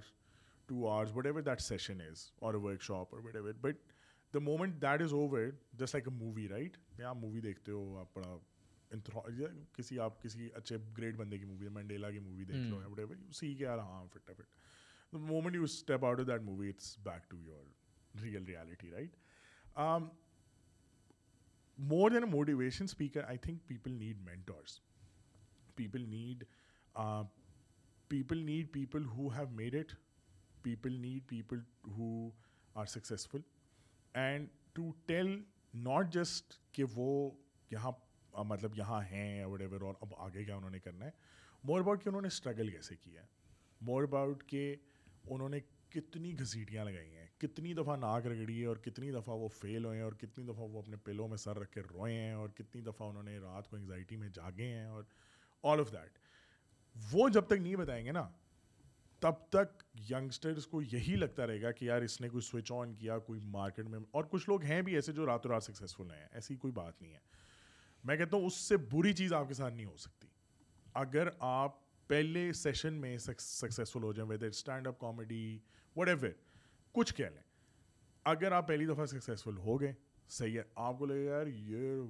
two hours whatever that session is اور workshop اور whatever, but the moment that is over just like a movie right, آپ movie دیکھتے ہو, آپ بڑا کسی آپ کسی اچھے گریٹ بندے کی مووی ہے, منڈیلا کی مووی دیکھ لو وٹ ایور, یو سی کہ یار ہاں fit fit, the moment you step out of that movie it's back to your real reality right. More than a motivation speaker I think people need mentors, people need people need people who have made it, people need people who are successful, and to tell not just کہ وہ یہاں مطلب یہاں ہیں what ever اور اب آگے کیا انہوں نے کرنا ہے, مور اباؤٹ کہ انہوں نے اسٹرگل کیسے کیا ہے, مور اباؤٹ کہ انہوں نے کتنی گھسیٹیاں لگائی ہیں, کتنی دفعہ ناک رگڑی ہے اور کتنی دفعہ وہ فیل ہوئے ہیں اور کتنی دفعہ وہ اپنے پیلو میں سر رکھ کے روئے ہیں اور کتنی دفعہ انہوں نے رات کو انگزائٹی میں جاگے ہیں اور آل آف دیٹ. وہ جب تک نہیں بتائیں گے نا تب تک ینگسٹرز کو یہی لگتا رہے گا کہ یار اس نے کوئی سوئچ آن کیا, کوئی مارکیٹ میں, اور کچھ لوگ ہیں بھی ایسے جو راتوں رات سکسیزفل ہیں, ایسی کوئی بات نہیں ہے. میں کہتا ہوں اس سے بری چیز آپ کے ساتھ نہیں ہو سکتی اگر آپ پہلے سیشن میں سکسیزفل ہو جائیں, whether stand up comedy whatever کچھ کہہ لیں, اگر آپ پہلی دفعہ سکسیزفل ہو گئے صحیح ہے, آپ کو لگے یار یہ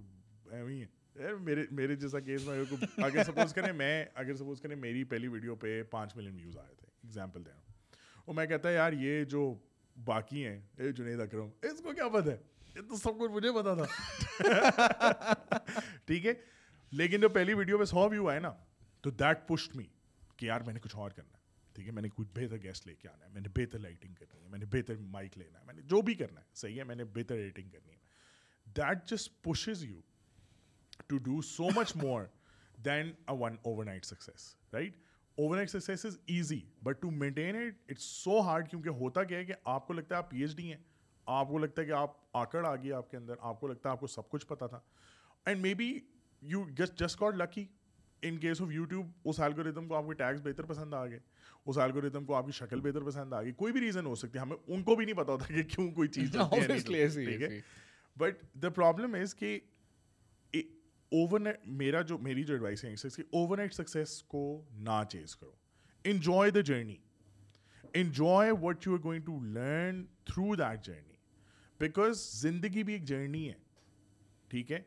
ایویں ہے میرے میرے جیسا کیس میں, اگر سپوز کریں میں اگر سپوز کریں میری پہلی ویڈیو پہ پانچ ملین ویوز آئے تھے, ایگزامپل دے رہا ہوں, اور میں کہتا ہے یار یہ جو باقی ہیں اے جنید اکرم اس کو کیا پتہ ہے, یہ تو سب کچھ مجھے پتا تھا ٹھیک ہے. لیکن جو پہلی ویڈیو پہ سو ویو آئے نا تو دیٹ پشڈ می کہ یار میں نے کچھ اور کرنا ہے, ٹھیک ہے میں نے کچھ بہتر گیسٹ لے کے آنا ہے, میں نے بہتر لائٹنگ کرنی ہے, میں نے بہتر مائک لینا ہے, میں نے جو بھی کرنا ہے صحیح ہے, میں نے بہتر ایڈیٹنگ کرنی ہے. That just pushes you to do so much more than a one overnight success right. Overnight success is easy but to maintain it it's so hard, کیونکہ ہوتا کیا ہے کہ آپ کو لگتا ہے آپ پی ایچ ڈی ہیں, آپ کو لگتا ہے کہ آپ آکڑ آ گئی آپ کے اندر, آپ کو لگتا ہے آپ کو سب کچھ پتا تھا, and maybe you just just got lucky in case of YouTube, اس الگوریتم کو آپ کے ٹیگز بہتر پسند آ گئے, اس الگوریتم کو آپ کی شکل بہتر پسند آ گئی, کوئی بھی ریزن ہو سکتی ہے, ہمیں ان کو بھی نہیں پتا ہوتا کہ کیوں کوئی چیز ٹھیک ہے. بٹ دا پرابلم از کہ اوور نائٹ میرا جو میری جو ایڈوائس ہے کہ اوور نائٹ سکسیز کو نہ چیز کرو, enjoy the journey, enjoy what you are going to learn through that journey, because زندگی بھی ایک جرنی ہے ٹھیک ہے.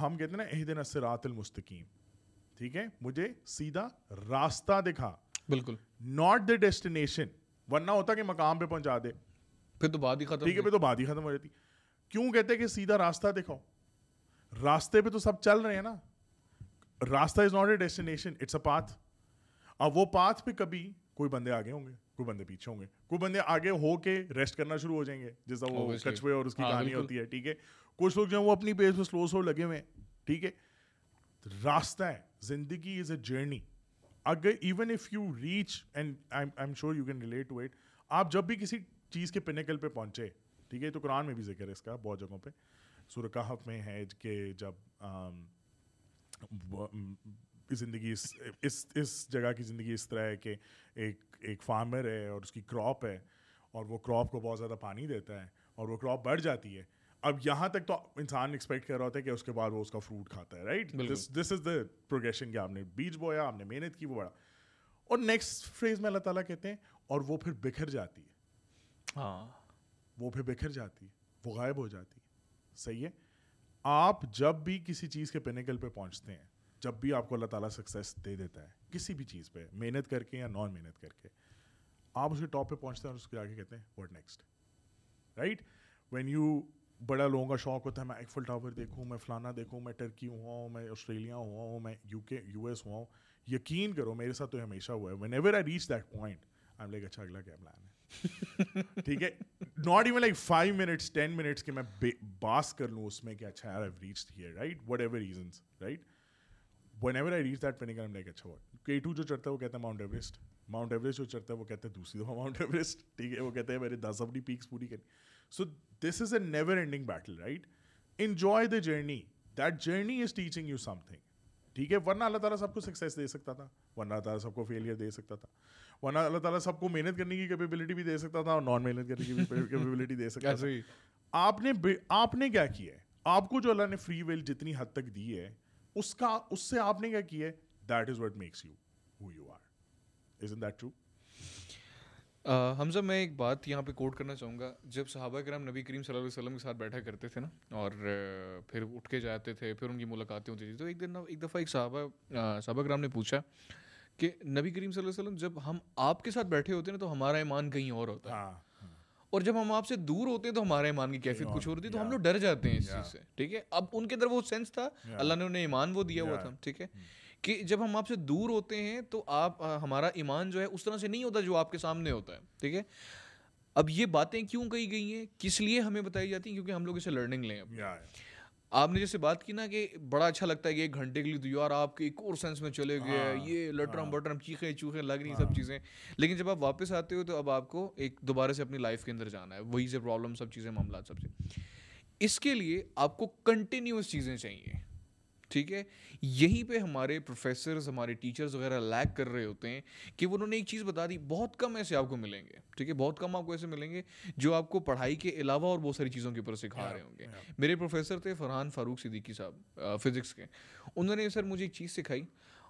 ہم کہتے ہیں نا اہدنا الصراط المستقیم, ٹھیک ہے مجھے سیدھا راستہ دکھا, بالکل ناٹ دا ڈیسٹینیشن, ورنہ ہوتا کہ مقام پہ پہنچا دے پھر تو بات ہی ختم, ٹھیک ہے پھر تو بات ہی ختم ہو جاتی. کیوں کہتے ہیں کہ سیدھا راستہ دکھاؤ, راستے پہ تو سب چل رہے ہیں نا, راستہ is not a destination it's a path. اب وہ پاتھ پہ کبھی کوئی بندے آگے ہوں گے, کوئی بندے پیچھے ہوں گے, کوئی بندے آگے ہو کے ریسٹ کرنا شروع ہو جائیں گے جیسا وہ کچھوے اور اس کی کہانی ہوتی ہے ٹھیک ہے, کچھ لوگ جو ہیں وہ اپنی پیس پہ سلو سلو لگے ہوئے ہیں ٹھیک ہے. راستہ ہے, زندگی از اے جرنی. اگر even if you reach and I am sure you can relate to it, آپ جب بھی کسی چیز کے پینیکل پہ پہنچے ٹھیک ہے, تو قرآن میں بھی ذکر ہے اس کا بہت جگہوں پہ, سورہ کہف میں ہے کہ جب زندگی اس اس جگہ کی زندگی اس طرح ہے کہ ایک ایک فارمر ہے اور اس کی کراپ ہے اور وہ کراپ کو بہت زیادہ پانی دیتا ہے اور وہ کراپ بڑھ جاتی ہے. اب یہاں تک تو انسان ایکسپیکٹ کر رہا ہوتا ہے کہ اس کے بعد وہ اس کا فروٹ کھاتا ہے رائٹ, دس از دا پروگریشن کہ آپ نے بیج بویا, آپ نے محنت کی, وہ بڑا, اور نیکسٹ فیز میں اللہ تعالیٰ کہتے ہیں اور وہ پھر بکھر جاتی ہے, ہاں وہ پھر بکھر جاتی ہے, وہ غائب ہو جاتی ہے صحیح ہے. آپ جب بھی کسی چیز کے پینیکل پہ پہنچتے ہیں, جب بھی آپ کو اللہ تعالیٰ سکسیس دے دیتا ہے کسی بھی چیز پہ محنت کر کے یا نان محنت کر کے, آپ اس کے ٹاپ پہ پہنچتے ہیں اور اس کے آگے کہتے ہیں what next right. When you بڑا لوگوں کا شوق ہوتا ہے میں ایفل ٹاور دیکھوں, میں فلانا دیکھوں, میں ٹرکی ہوا ہوں, میں آسٹریلیا ہوا ہوں, میں یو کے یو ایس ہوا ہوں. یقین کرو میرے ساتھ تو ہمیشہ ہوا ہے, whenever I reach that point I am like اچھا اگلا کیا پلان ہے ٹھیک ہے, not even like five minutes ten minutes کہ میں باس کر لوں اس میں کہ اچھا یار I reach here right, whatever reasons right. Whenever I reach that pinnacle I am like اچھا ہوا. کے ٹو جو چڑھتا ہے وہ کہتا ہے ماؤنٹ ایوریسٹ, ماؤنٹ ایوریسٹ جو چڑھتا ہے وہ کہتا ہے دوسری دفعہ ماؤنٹ ایوریسٹ ٹھیک ہے, وہ کہتا ہے میرے دس اپنی پیکس پوری کریں. So this is a never ending battle right. Enjoy the journey, that journey is teaching you something. ٹھیک ہے, ورنہ اللہ تعالیٰ سب کو سکسیس دے سکتا تھا, ورنہ اللہ تعالیٰ سب کو فیلئر دے سکتا تھا, ورنہ اللہ تعالیٰ سب کو محنت کرنے کی کیپیبلٹی بھی دے سکتا تھا اور نان محنت کرنے کی بھی کیپیبلٹی دے سکتا تھا. آپ نے آپ نے کیا کیا ہے؟ آپ کو جو اللہ نے فری ویل جتنی حد تک دی ہے اس کا اس سے آپ نے کیا کیا ہے؟ That is what makes you who you are. Isn't that true? Hamza, میں ایک بات یہاں پہ کوٹ کرنا چاہوں گا. جب صحابہ کرام نبی کریم صلی اللہ علیہ وسلم کے ساتھ بیٹھا کرتے تھے نا, اور پھر اٹھ کے جاتے تھے, پھر ان کی ملاقاتیں ہوتی تھیں, تو ایک دن ایک دفعہ ایک صحابہ صحابہ کرام نے پوچھا کہ نبی کریم صلی اللہ علیہ وسلم جب ہم آپ کے ساتھ بیٹھے ہوتے ہیں تو ہمارا ایمان کہیں اور ہوتا ہے, اور جب ہم آپ سے دور ہوتے ہیں تو ہمارے ایمان کی کیفیت کچھ اور ہوتی ہے, تو ہم لوگ ڈر جاتے ہیں اس چیز سے. ٹھیک ہے, اب ان کے اندر وہ سینس تھا, اللہ نے انہیں ایمان وہ دیا ہوا تھا. ٹھیک ہے کہ جب ہم آپ سے دور ہوتے ہیں تو آپ ہمارا ایمان جو ہے اس طرح سے نہیں ہوتا جو آپ کے سامنے ہوتا ہے. ٹھیک ہے, اب یہ باتیں کیوں کہی گئی ہیں, کس لیے ہمیں بتائی جاتی ہیں؟ کیونکہ ہم لوگ اسے لرننگ لیں. آپ نے جیسے بات کی نا کہ بڑا اچھا لگتا ہے کہ ایک گھنٹے کے لیے تو یار آپ کے ایک اور سینس میں چلے گئے, یہ لٹرم بٹرم چیخیں چوخیں لگ رہی سب چیزیں, لیکن جب آپ واپس آتے ہو تو اب آپ کو ایک دوبارہ سے اپنی لائف کے اندر جانا ہے, وہی سے پرابلم سب چیزیں معاملات سب چیزیں. اس کے لیے آپ کو کنٹینیوس چیزیں چاہیے. ٹھیک ہے, یہیں پہ ہمارے پروفیسرز ہمارے ٹیچرز وغیرہ لیک کر رہے ہوتے ہیں کہ انہوں نے ایک چیز بتا دی, بہت کم ایسے آپ کو ملیں گے. ٹھیک ہے, بہت کم آپ کو ایسے ملیں گے جو آپ کو پڑھائی کے علاوہ اور بہت ساری چیزوں کے اوپر سکھا رہے ہوں گے. میرے پروفیسر تھے فرحان فاروق صدیقی صاحب, فزکس کے, انہوں نے سر مجھے ایک چیز سکھائی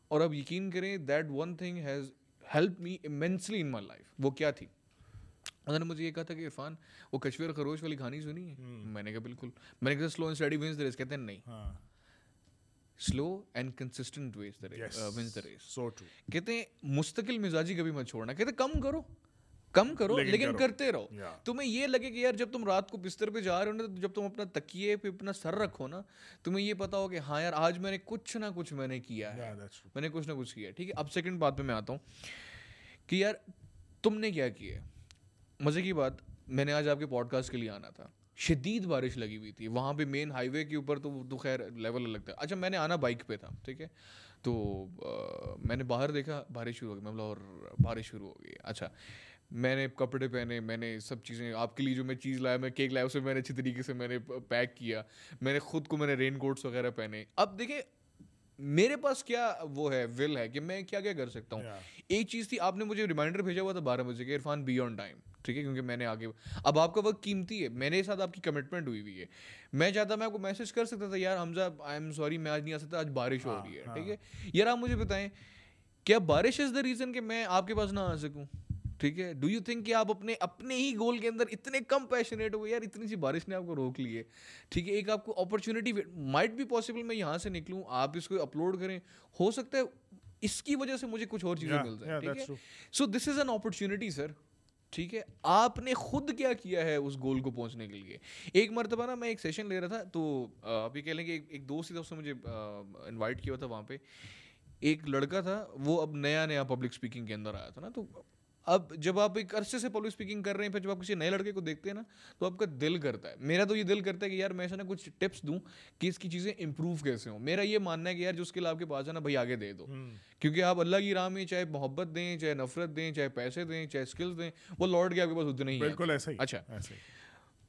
اور اب یقین کریں that one thing has help me immensely in my life. وہ کیا تھی؟ انہوں نے مجھے یہ کہا تھا کہ عرفان, وہ کچھوے اور خروش والی کہانی سنی ہے؟ میں نے کہا بالکل. میں نے کہا slow and steady wins the race, کہتے ہیں نہیں, Slow and consistent ways the race, yes, uh, wins the race. So true. کہتے ہیں مستقل مزاجی کبھی مت چھوڑنا, کہتے ہیں کم کرو کم کرو لیکن کرتے رہو. تمہیں یہ لگے کہ یار جب تم رات کو بستر پہ جا رہے ہو نا, جب تم اپنا تکیے پہ اپنا سر رکھو نا, تمہیں یہ پتا ہو کہ ہاں یار آج میں نے کچھ نہ کچھ میں نے کیا ہے, میں نے کچھ نہ کچھ کیا ہے. ٹھیک ہے, اب سیکنڈ بات پہ میں آتا ہوں کہ یار تم نے کیا کیا ہے. مزے کی بات, میں نے آج آپ کے پوڈ کاسٹ کے لیے آنا تھا, شدید بارش لگی ہوئی تھی وہاں پہ مین ہائی وے کے اوپر, تو تو خیر لیول لگتا ہے. اچھا, میں نے آنا بائک پہ تھا. ٹھیک ہے, تو میں نے باہر دیکھا بارش شروع ہو گئی, مطلب اور بارش شروع ہو گئی. اچھا, میں نے کپڑے پہنے, میں نے سب چیزیں آپ کے لیے جو میں چیز لایا, میں کیک لایا, اسے میں نے اچھی طریقے سے میں نے پیک کیا, میں نے خود کو میں نے رین کوٹس وغیرہ پہنے. اب دیکھیں میرے پاس کیا وہ ہے, ول ہے کہ میں کیا کیا کر سکتا ہوں. ایک چیز تھی, آپ نے مجھے ریمائنڈر بھیجا ہوا تھا بارہ بجے کہ عرفان بی آن ٹائم. ٹھیک ہے, کیونکہ میں نے آگے, اب آپ کا وقت قیمتی ہے, میرے ساتھ آپ کی کمٹمنٹ ہوئی ہوئی ہے. میں چاہتا میں آپ کو میسج کر سکتا تھا, یار حمزہ آئی ایم سوری میں آج نہیں آ سکتا, آج بارش ہو رہی ہے. ٹھیک ہے, یار آپ مجھے بتائیں کیا بارش از دا ریزن کہ میں آپ کے پاس نہ آ سکوں؟ ٹھیک ہے, ڈو یو تھنک کہ آپ اپنے اپنے ہی گول کے اندر اتنے کم پیشنیٹ ہوئے, یار اتنی سی بارش نے آپ کو روک لی ہے. ٹھیک ہے, ایک آپ کو اپرچونیٹی مائٹ بی پاسبل, میں یہاں سے نکلوں, آپ اس کو اپلوڈ کریں, ہو سکتا ہے اس کی وجہ سے مجھے کچھ اور چیزیں مل جائیں. ٹھیک ہے, سو دس از این اپرچونیٹی سر. ٹھیک ہے, آپ نے خود کیا کیا ہے اس گول کو پہنچنے کے لیے. ایک مرتبہ نا میں ایک سیشن لے رہا تھا, تو آپ یہ کہہ لیں کہ ایک دوست ہی تھا, اس نے مجھے انوائٹ کیا تھا. وہاں پہ ایک لڑکا تھا, وہ اب نیا نیا پبلک اسپیکنگ کے اندر آیا تھا نا, تو اب جب آپ ایک عرصے سے پبلک اسپیکنگ کر رہے ہیں, پھر جب آپ کسی نئے لڑکے کو دیکھتے ہیں نا, تو آپ کا دل کرتا ہے, میرا تو یہ دل کرتا ہے کہ یار میں ایسا نا کچھ ٹپس دوں کہ اس کی چیزیں امپروو کیسے ہوں. میرا یہ ماننا ہے کہ یار جو اسکل آپ کے پاس ہے نا بھائی, آگے دے دو, کیونکہ آپ اللہ کی راہ میں چاہے محبت دیں, چاہے نفرت دیں, چاہے پیسے دیں, چاہے اسکلز دیں, وہ لوٹ کے آپ کے پاس اتنے ہی. بالکل ایسا ہی. اچھا,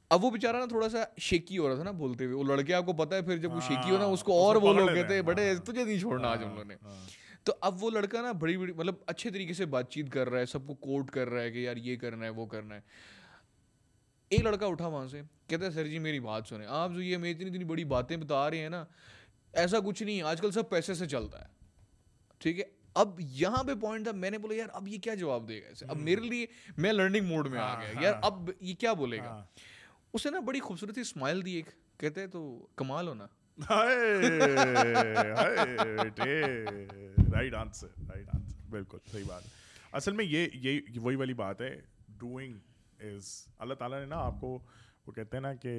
اب وہ بیچارہ نا تھوڑا سا شیکی ہو رہا تھا نا بولتے ہوئے, وہ لڑکے آپ کو پتا ہے, پھر جب وہ شیکی ہو نا اس کو اور وہ لوگ کہتے ہیں بڑے تجھے نہیں چھوڑنا آج ہم لوگوں نے. تو اب وہ لڑکا نا بڑی بڑی مطلب اچھے طریقے سے بات چیت کر رہا ہے, سب کو کوٹ کر رہا ہے کہ یار یہ کرنا ہے وہ کرنا ہے. ایک لڑکا اٹھا وہاں سے, کہتا ہے سر جی میری بات سنیں, آپ جو یہ میں اتنی اتنی بڑی باتیں بتا رہے ہیں نا, ایسا کچھ نہیں, آج کل سب پیسے سے چلتا ہے. ٹھیک ہے, اب یہاں پہ پوائنٹ تھا, میں نے بولا یار اب یہ کیا جواب دے گا ایسے, اب میرے لیے میں لرننگ موڈ میں آ گیا, یار اب یہ کیا بولے گا. اس نے نا بڑی خوبصورتی اسمائل دی ایک, کہتے تو کمال ہونا. رائٹ آنسر, رائٹ آنسر, بالکل صحیح بات. اصل میں یہ یہی وہی والی بات ہے, ڈوئنگ از. اللہ تعالیٰ نے نا آپ کو, وہ کہتے ہیں نا کہ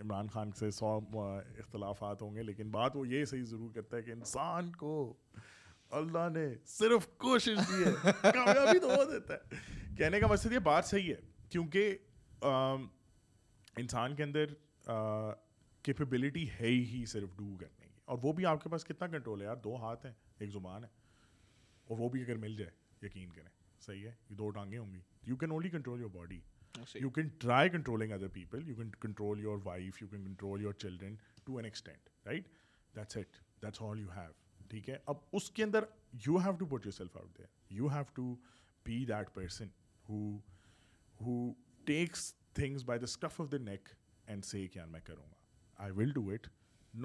عمران خان سے سو اختلافات ہوں گے, لیکن بات وہ یہ صحیح ضرور کرتا ہے کہ انسان کو اللہ نے صرف کوشش دی ہے, کامیابی تو وہ دیتا ہے. کہنے کا مقصد یہ بات صحیح ہے, کیونکہ انسان کے اندر کیپیبلٹی ہے ہی صرف ڈو کرنے کی, اور وہ بھی آپ کے پاس کتنا کنٹرول ہے یار, دو ہاتھ ہیں ایک زبان ہے, اور وہ بھی اگر مل جائے یقین کریں صحیح ہے, یہ دو ٹانگیں ہوں گی, you can only control your body. You can try controlling other people. You can control your wife. You can control your children to an extent, right? That's it. That's all you have. ٹھیک ہے. اب اس کے اندر you have to put yourself out there. You have to be that person who who takes things by the scruff of the neck and say کہ یار میں کروں گا. I will do it,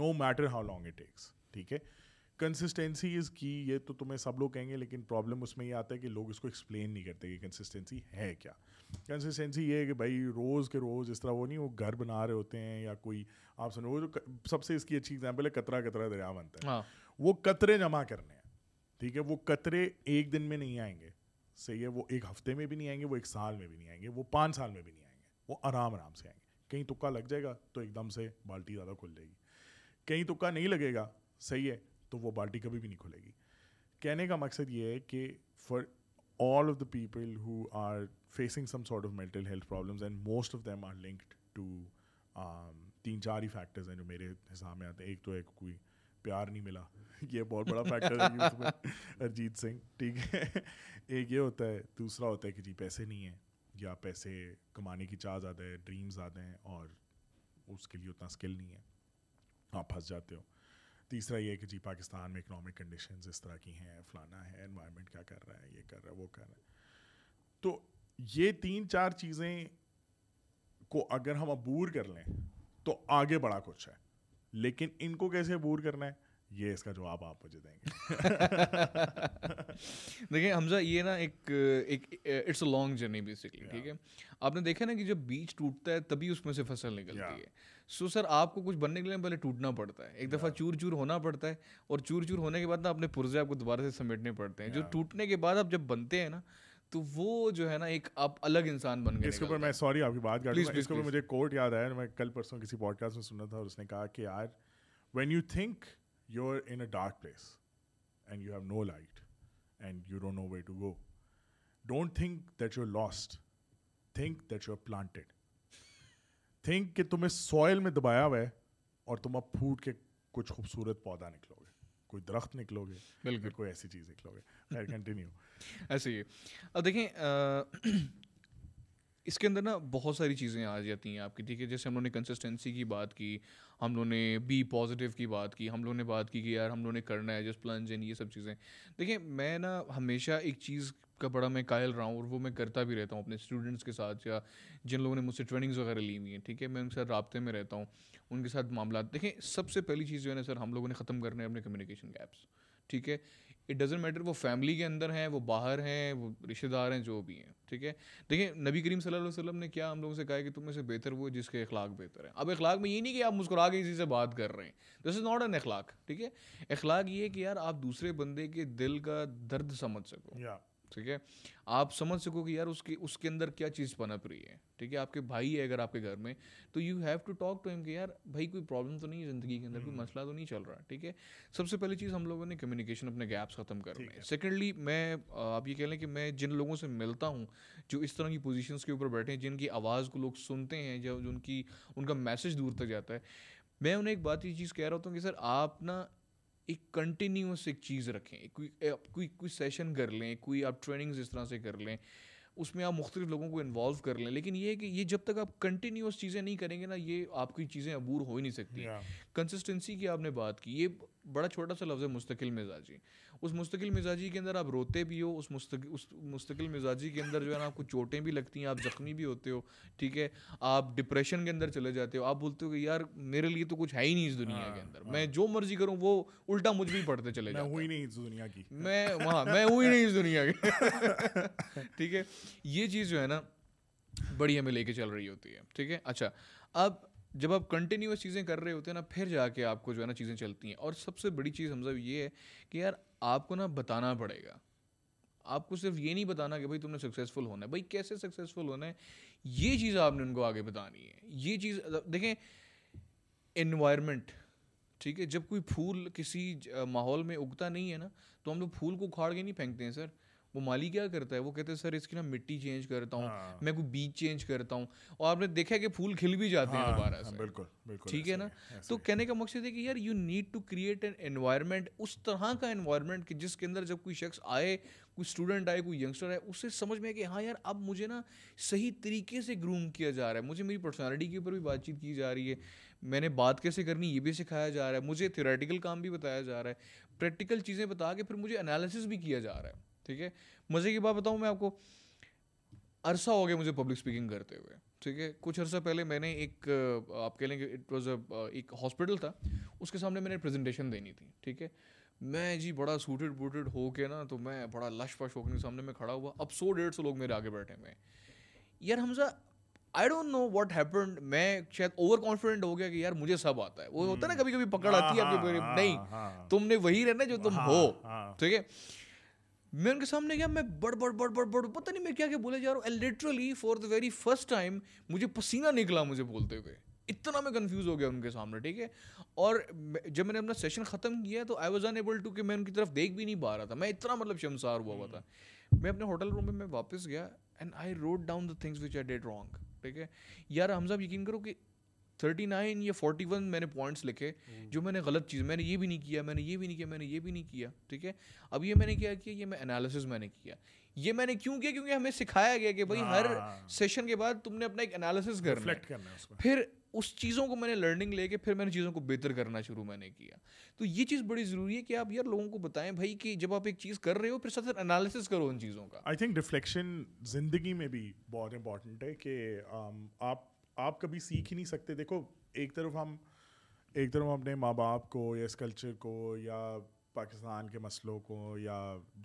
no matter how long it takes. ٹھیک ہے. Consistency از کی. یہ تو تمہیں سب لوگ کہیں گے, لیکن پرابلم اس میں یہ آتا ہے کہ لوگ اس کو ایکسپلین نہیں کرتے کہ کنسسٹینسی ہے کیا. کنسسٹینسی یہ ہے کہ بھائی روز کے روز اس طرح وہ نہیں, وہ گھر بنا رہے ہوتے ہیں یا کوئی آپ سنو, سب سے اس کی اچھی ایگزامپل ہے قطرہ قطرہ دریا بنتا ہے. وہ قطرے جمع کرنے ہیں, ٹھیک ہے. وہ قطرے ایک دن میں نہیں آئیں گے, صحیح ہے. وہ ایک ہفتے میں بھی نہیں آئیں گے, وہ ایک سال میں بھی نہیں آئیں گے, وہ پانچ سال میں بھی نہیں آئیں گے. وہ آرام آرام سے آئیں گے. کہیں تکا لگ جائے گا تو ایک دم سے بالٹی زیادہ کھل جائے گی, کہیں تکا نہیں لگے گا, صحیح ہے, تو وہ بالٹی کبھی بھی نہیں کھلے گی. کہنے کا مقصد یہ ہے کہ for all of the people who are facing some sort of mental health problems, and most of them are linked to تین چار ہی فیکٹرز ہیں جو میرے حساب میں آتے ہیں. ایک تو ہے کوئی پیار نہیں ملا, یہ بہت بڑا فیکٹر ہے, ارجیت سنگھ, ٹھیک ہے. ایک یہ ہوتا ہے. دوسرا ہوتا ہے کہ جی پیسے نہیں ہیں, یا پیسے کمانے کی چاہ زیادہ ہے, ڈریم زیادہ ہیں, اور اس کے لیے اتنا اسکل نہیں ہے, آپ پھنس جاتے ہو. تیسرا یہ کہ جی پاکستان میں اکنامک کنڈیشنز اس طرح کی ہیں, فلانا ہے, انوائرمنٹ کیا کر رہا ہے, یہ کر رہا ہے, وہ کر رہا ہے. تو یہ تین چار چیزیں کو اگر ہم عبور کر لیں تو آگے بڑا کچھ ہے, لیکن ان کو کیسے عبور کرنا ہے, یہ اس کا جواب آپ مجھے دیں گے. دیکھیں حمزہ, یہ نا ایک ایک it's a long journey basically, ٹھیک ہے. آپ نے دیکھا نا کہ جب بیج ٹوٹتا ہے تبھی اس میں سے فصل نکلتی ہے. سو سر آپ کو کچھ بننے کے لیے پہلے ٹوٹنا پڑتا ہے, ایک دفعہ چور چور ہونا پڑتا ہے, اور چور چور ہونے کے بعد نا اپنے پرزے آپ کو دوبارہ سے سمیٹنے پڑتے ہیں. جو ٹوٹنے کے بعد آپ جب بنتے ہیں نا, تو وہ جو ہے نا ایک آپ الگ انسان بن گئے. اس کے اوپر میں سوری آپ کی بات کر رہا ہوں, اس کے اوپر مجھے کوٹ یاد آیا, میں کل پرسوں کسی پوڈ کاسٹ میں سنا تھا, اور اس نے کہا کہ یار when you think you're in a dark place and you have no light and you don't know where to go, don't think that you're lost, think that you're planted. Think کہ تمہیں سوئل میں دبایا ہوا ہے اور تم اب پھوٹ کے کچھ خوبصورت پودا نکلو گے, کوئی درخت نکلو گے, بالکل کوئی ایسی چیز نکلو گے. خیر کنٹینیو. ایسے ہی اب دیکھیں اس کے اندر نا بہت ساری چیزیں آ جاتی ہیں آپ کی, ٹھیک ہے. جیسے ہم لوگوں نے کنسسٹینسی کی بات کی, ہم لوگوں نے بی پازیٹیو کی بات کی, ہم لوگوں نے بات کی کہ یار ہم لوگوں نے کرنا ہے جسٹ پلنج ان, یہ سب چیزیں. دیکھیں میں نا ہمیشہ ایک چیز کا بڑا میں قائل رہا ہوں, اور وہ میں کرتا بھی رہتا ہوں اپنے اسٹوڈنٹس کے ساتھ, یا جن لوگوں نے مجھ سے ٹریننگز وغیرہ لی ہوئی ہیں, ٹھیک ہے. میں ان کے ساتھ رابطے میں رہتا ہوں, ان کے ساتھ معاملات. دیکھیں سب سے پہلی چیز جو ہے نا سر, ہم لوگوں نے ختم کرنے اپنے کمیونیکیشن گیپس, ٹھیک ہے. اٹ ڈزنٹ میٹر وہ فیملی کے اندر ہیں, وہ باہر ہیں, وہ رشتہ دار ہیں, جو بھی ہیں, ٹھیک ہے. دیکھیں نبی کریم صلی اللہ علیہ وسلم نے کیا ہم لوگوں سے کہا ہے کہ تم میں سے بہتر وہ جس کے اخلاق بہتر ہیں. اب اخلاق میں یہ نہیں کہ آپ مسکرا کے اسی سے بات کر رہے ہیں, دس از ناٹ این اخلاق, ٹھیک ہے. اخلاق یہ ہے کہ یار آپ دوسرے بندے کے دل کا درد سمجھ سکو, ٹھیک ہے. آپ سمجھ سکو کہ یار اس کے اس کے اندر کیا چیز پنپ رہی ہے, ٹھیک ہے. آپ کے بھائی ہے اگر آپ کے گھر میں, تو you have to talk to ہم کہ یار بھائی کوئی پرابلم تو نہیں ہے زندگی کے اندر, کوئی مسئلہ تو نہیں چل رہا, ٹھیک ہے. سب سے پہلی چیز ہم لوگوں نے کمیونیکیشن اپنے گیپس ختم کر رہے ہیں. سیکنڈلی میں آپ یہ کہہ لیں کہ میں جن لوگوں سے ملتا ہوں جو اس طرح کی پوزیشنس کے اوپر بیٹھے ہیں, جن کی آواز کو لوگ سنتے ہیں, جو ان کی ان کا میسج دور تک جاتا ہے, میں انہیں ایک بات یہ چیز کہہ رہا ہوتا ہوں کہ سر آپ نا ایک کنٹینیوس ایک چیز رکھیں, کوئی کوئی کوئی سیشن کر لیں, کوئی آپ ٹریننگز اس طرح سے کر لیں, اس میں آپ مختلف لوگوں کو انوالو کر لیں, لیکن یہ کہ یہ جب تک آپ کنٹینیوس چیزیں نہیں کریں گے نا, یہ آپ کی چیزیں عبور ہو ہی نہیں سکتی. کنسسٹنسی کی آپ نے بات کی, یہ بڑا چھوٹا سا لفظ ہے مستقل مزاجی. اس مستقل مزاجی کے اندر آپ روتے بھی ہو, اس مستقل مزاجی کے اندر جو ہے نا آپ کو چوٹیں بھی لگتی ہیں, آپ زخمی بھی ہوتے ہو, ٹھیک ہے. آپ ڈپریشن کے اندر چلے جاتے ہو, آپ بولتے ہو کہ یار میرے لیے تو کچھ ہے ہی نہیں اس دنیا کے اندر, میں جو مرضی کروں وہ الٹا مجھ بھی پڑھتے چلے جاؤں, ہوئی نہیں اس دنیا کی, میں وہاں میں ہوئی نہیں اس دنیا کی, ٹھیک ہے. یہ چیز جو ہے نا بڑی ہمیں لے کے چل رہی ہوتی ہے, ٹھیک ہے. اچھا اب جب آپ کنٹینیوس چیزیں کر رہے ہوتے ہیں نا, پھر جا کے آپ کو جو ہے نا چیزیں چلتی ہیں. اور سب سے بڑی چیز حمزہ یہ ہے کہ یار آپ کو نا بتانا پڑے گا, آپ کو صرف یہ نہیں بتانا کہ بھائی تم نے سکسیزفل ہونا ہے, بھائی کیسے سکسیزفل ہونا ہے یہ چیز آپ نے ان کو آگے بتانی ہے. یہ چیز دیکھیں انوائرمنٹ, ٹھیک ہے. جب کوئی پھول کسی ماحول میں اگتا نہیں ہے نا, تو ہم لوگ پھول کو اکھاڑ کے نہیں پھینکتے ہیں سر, وہ مالی کیا کرتا ہے؟ وہ کہتے ہیں سر اس کی نا مٹی چینج کرتا ہوں میں، کوئی بیج چینج کرتا ہوں، اور آپ نے دیکھا ہے کہ پھول کھل بھی جاتے ہیں دوبارہ سے. بالکل بالکل، ٹھیک ہے نا. تو کہنے کا مقصد ہے کہ یار you need to create an environment, اس طرح کا انوائرمنٹ کہ جس کے اندر جب کوئی شخص آئے، کوئی اسٹوڈنٹ آئے، کوئی ینگسٹر آئے، اسے سمجھ میں آئے کہ ہاں یار اب مجھے نا صحیح طریقے سے گروم کیا جا رہا ہے، مجھے میری پرسنالٹی کے اوپر بھی بات چیت کی جا رہی ہے، میں نے بات کیسے کرنی یہ بھی سکھایا جا رہا ہے، مجھے تھیوریٹیکل کام بھی بتایا جا رہا ہے، پریکٹیکل چیزیں بتا کے پھر مجھے انالیسس بھی کیا جا رہا ہے. ٹھیک ہے، مزے کی بات بتاؤں میں آپ کو، عرصہ ہو گیا مجھے پبلک اسپیکنگ کرتے ہوئے. ٹھیک ہے، کچھ عرصہ پہلے میں نے ایک آپ کہہ لیں کہ اٹ واز اے ایک ہاسپٹل تھا، اس کے سامنے میں نے پریزنٹیشن دینی تھی. ٹھیک ہے، میں جی بڑا سوٹڈ بوٹڈ ہو کے نا، تو میں بڑا لش پش ہو کے سامنے میں کھڑا ہوا، اب سو ڈیڑھ سو لوگ میرے آگے بیٹھے ہوئے ہیں. یار Hamza I don't know what happened, میں شاید اوور کانفیڈنٹ ہو گیا کہ یار مجھے سب آتا ہے. وہ ہوتا ہے نا کبھی کبھی پکڑ آتی ہے آپ کے، نہیں تم نے وہی رہنا جو تم ہو. ٹھیک ہے، میں ان کے سامنے گیا، میں بڑ بڑ بڑ بڑ بڑ پتہ نہیں میں کیا کیا بولے جا رہا ہوں. Literally for the very first time مجھے پسینہ نکلا مجھے بولتے ہوئے، اتنا میں کنفیوز ہو گیا ان کے سامنے. ٹھیک ہے، اور جب میں نے اپنا سیشن ختم کیا تو I was unable to, کہ میں ان کی طرف دیکھ بھی نہیں پا رہا تھا، میں اتنا مطلب شمسار ہوا ہوا تھا. میں اپنے ہوٹل روم میں میں واپس گیا and I wrote down the things which I did wrong. ٹھیک ہے یار حمزہ، آپ یقین کرو کہ تھرٹی نائن یا فورٹی ون میں نے پوائنٹس لکھے جو میں نے غلط چیز، میں نے یہ بھی نہیں کیا، میں نے یہ بھی نہیں کیا، میں نے یہ بھی نہیں کیا. ٹھیک ہے، اب یہ میں نے کیا کیا، یہ میں انالیسز میں نے کیا، یہ میں نے کیوں کیا؟ کیونکہ ہمیں سکھایا گیا کہ بھائی ہر سیشن کے بعد تم نے اپنا ایک انالیسز کرنا ہے. پھر اس چیزوں کو میں نے لرننگ لے کے پھر میں نے چیزوں کو بہتر کرنا شروع میں نے کیا. تو یہ چیز بڑی ضروری ہے کہ آپ یار لوگوں کو بتائیں بھائی کہ جب آپ ایک چیز کر رہے ہو پھر ساتھ ساتھ انالیسس کرو ان چیزوں کا. آئی تھنک ریفلیکشن زندگی میں بھی بہت امپورٹنٹ ہے کہ آپ آپ کبھی سیکھ ہی نہیں سکتے. دیکھو ایک طرف ہم ایک طرف اپنے ماں باپ کو یا اس کلچر کو یا پاکستان کے مسئلوں کو یا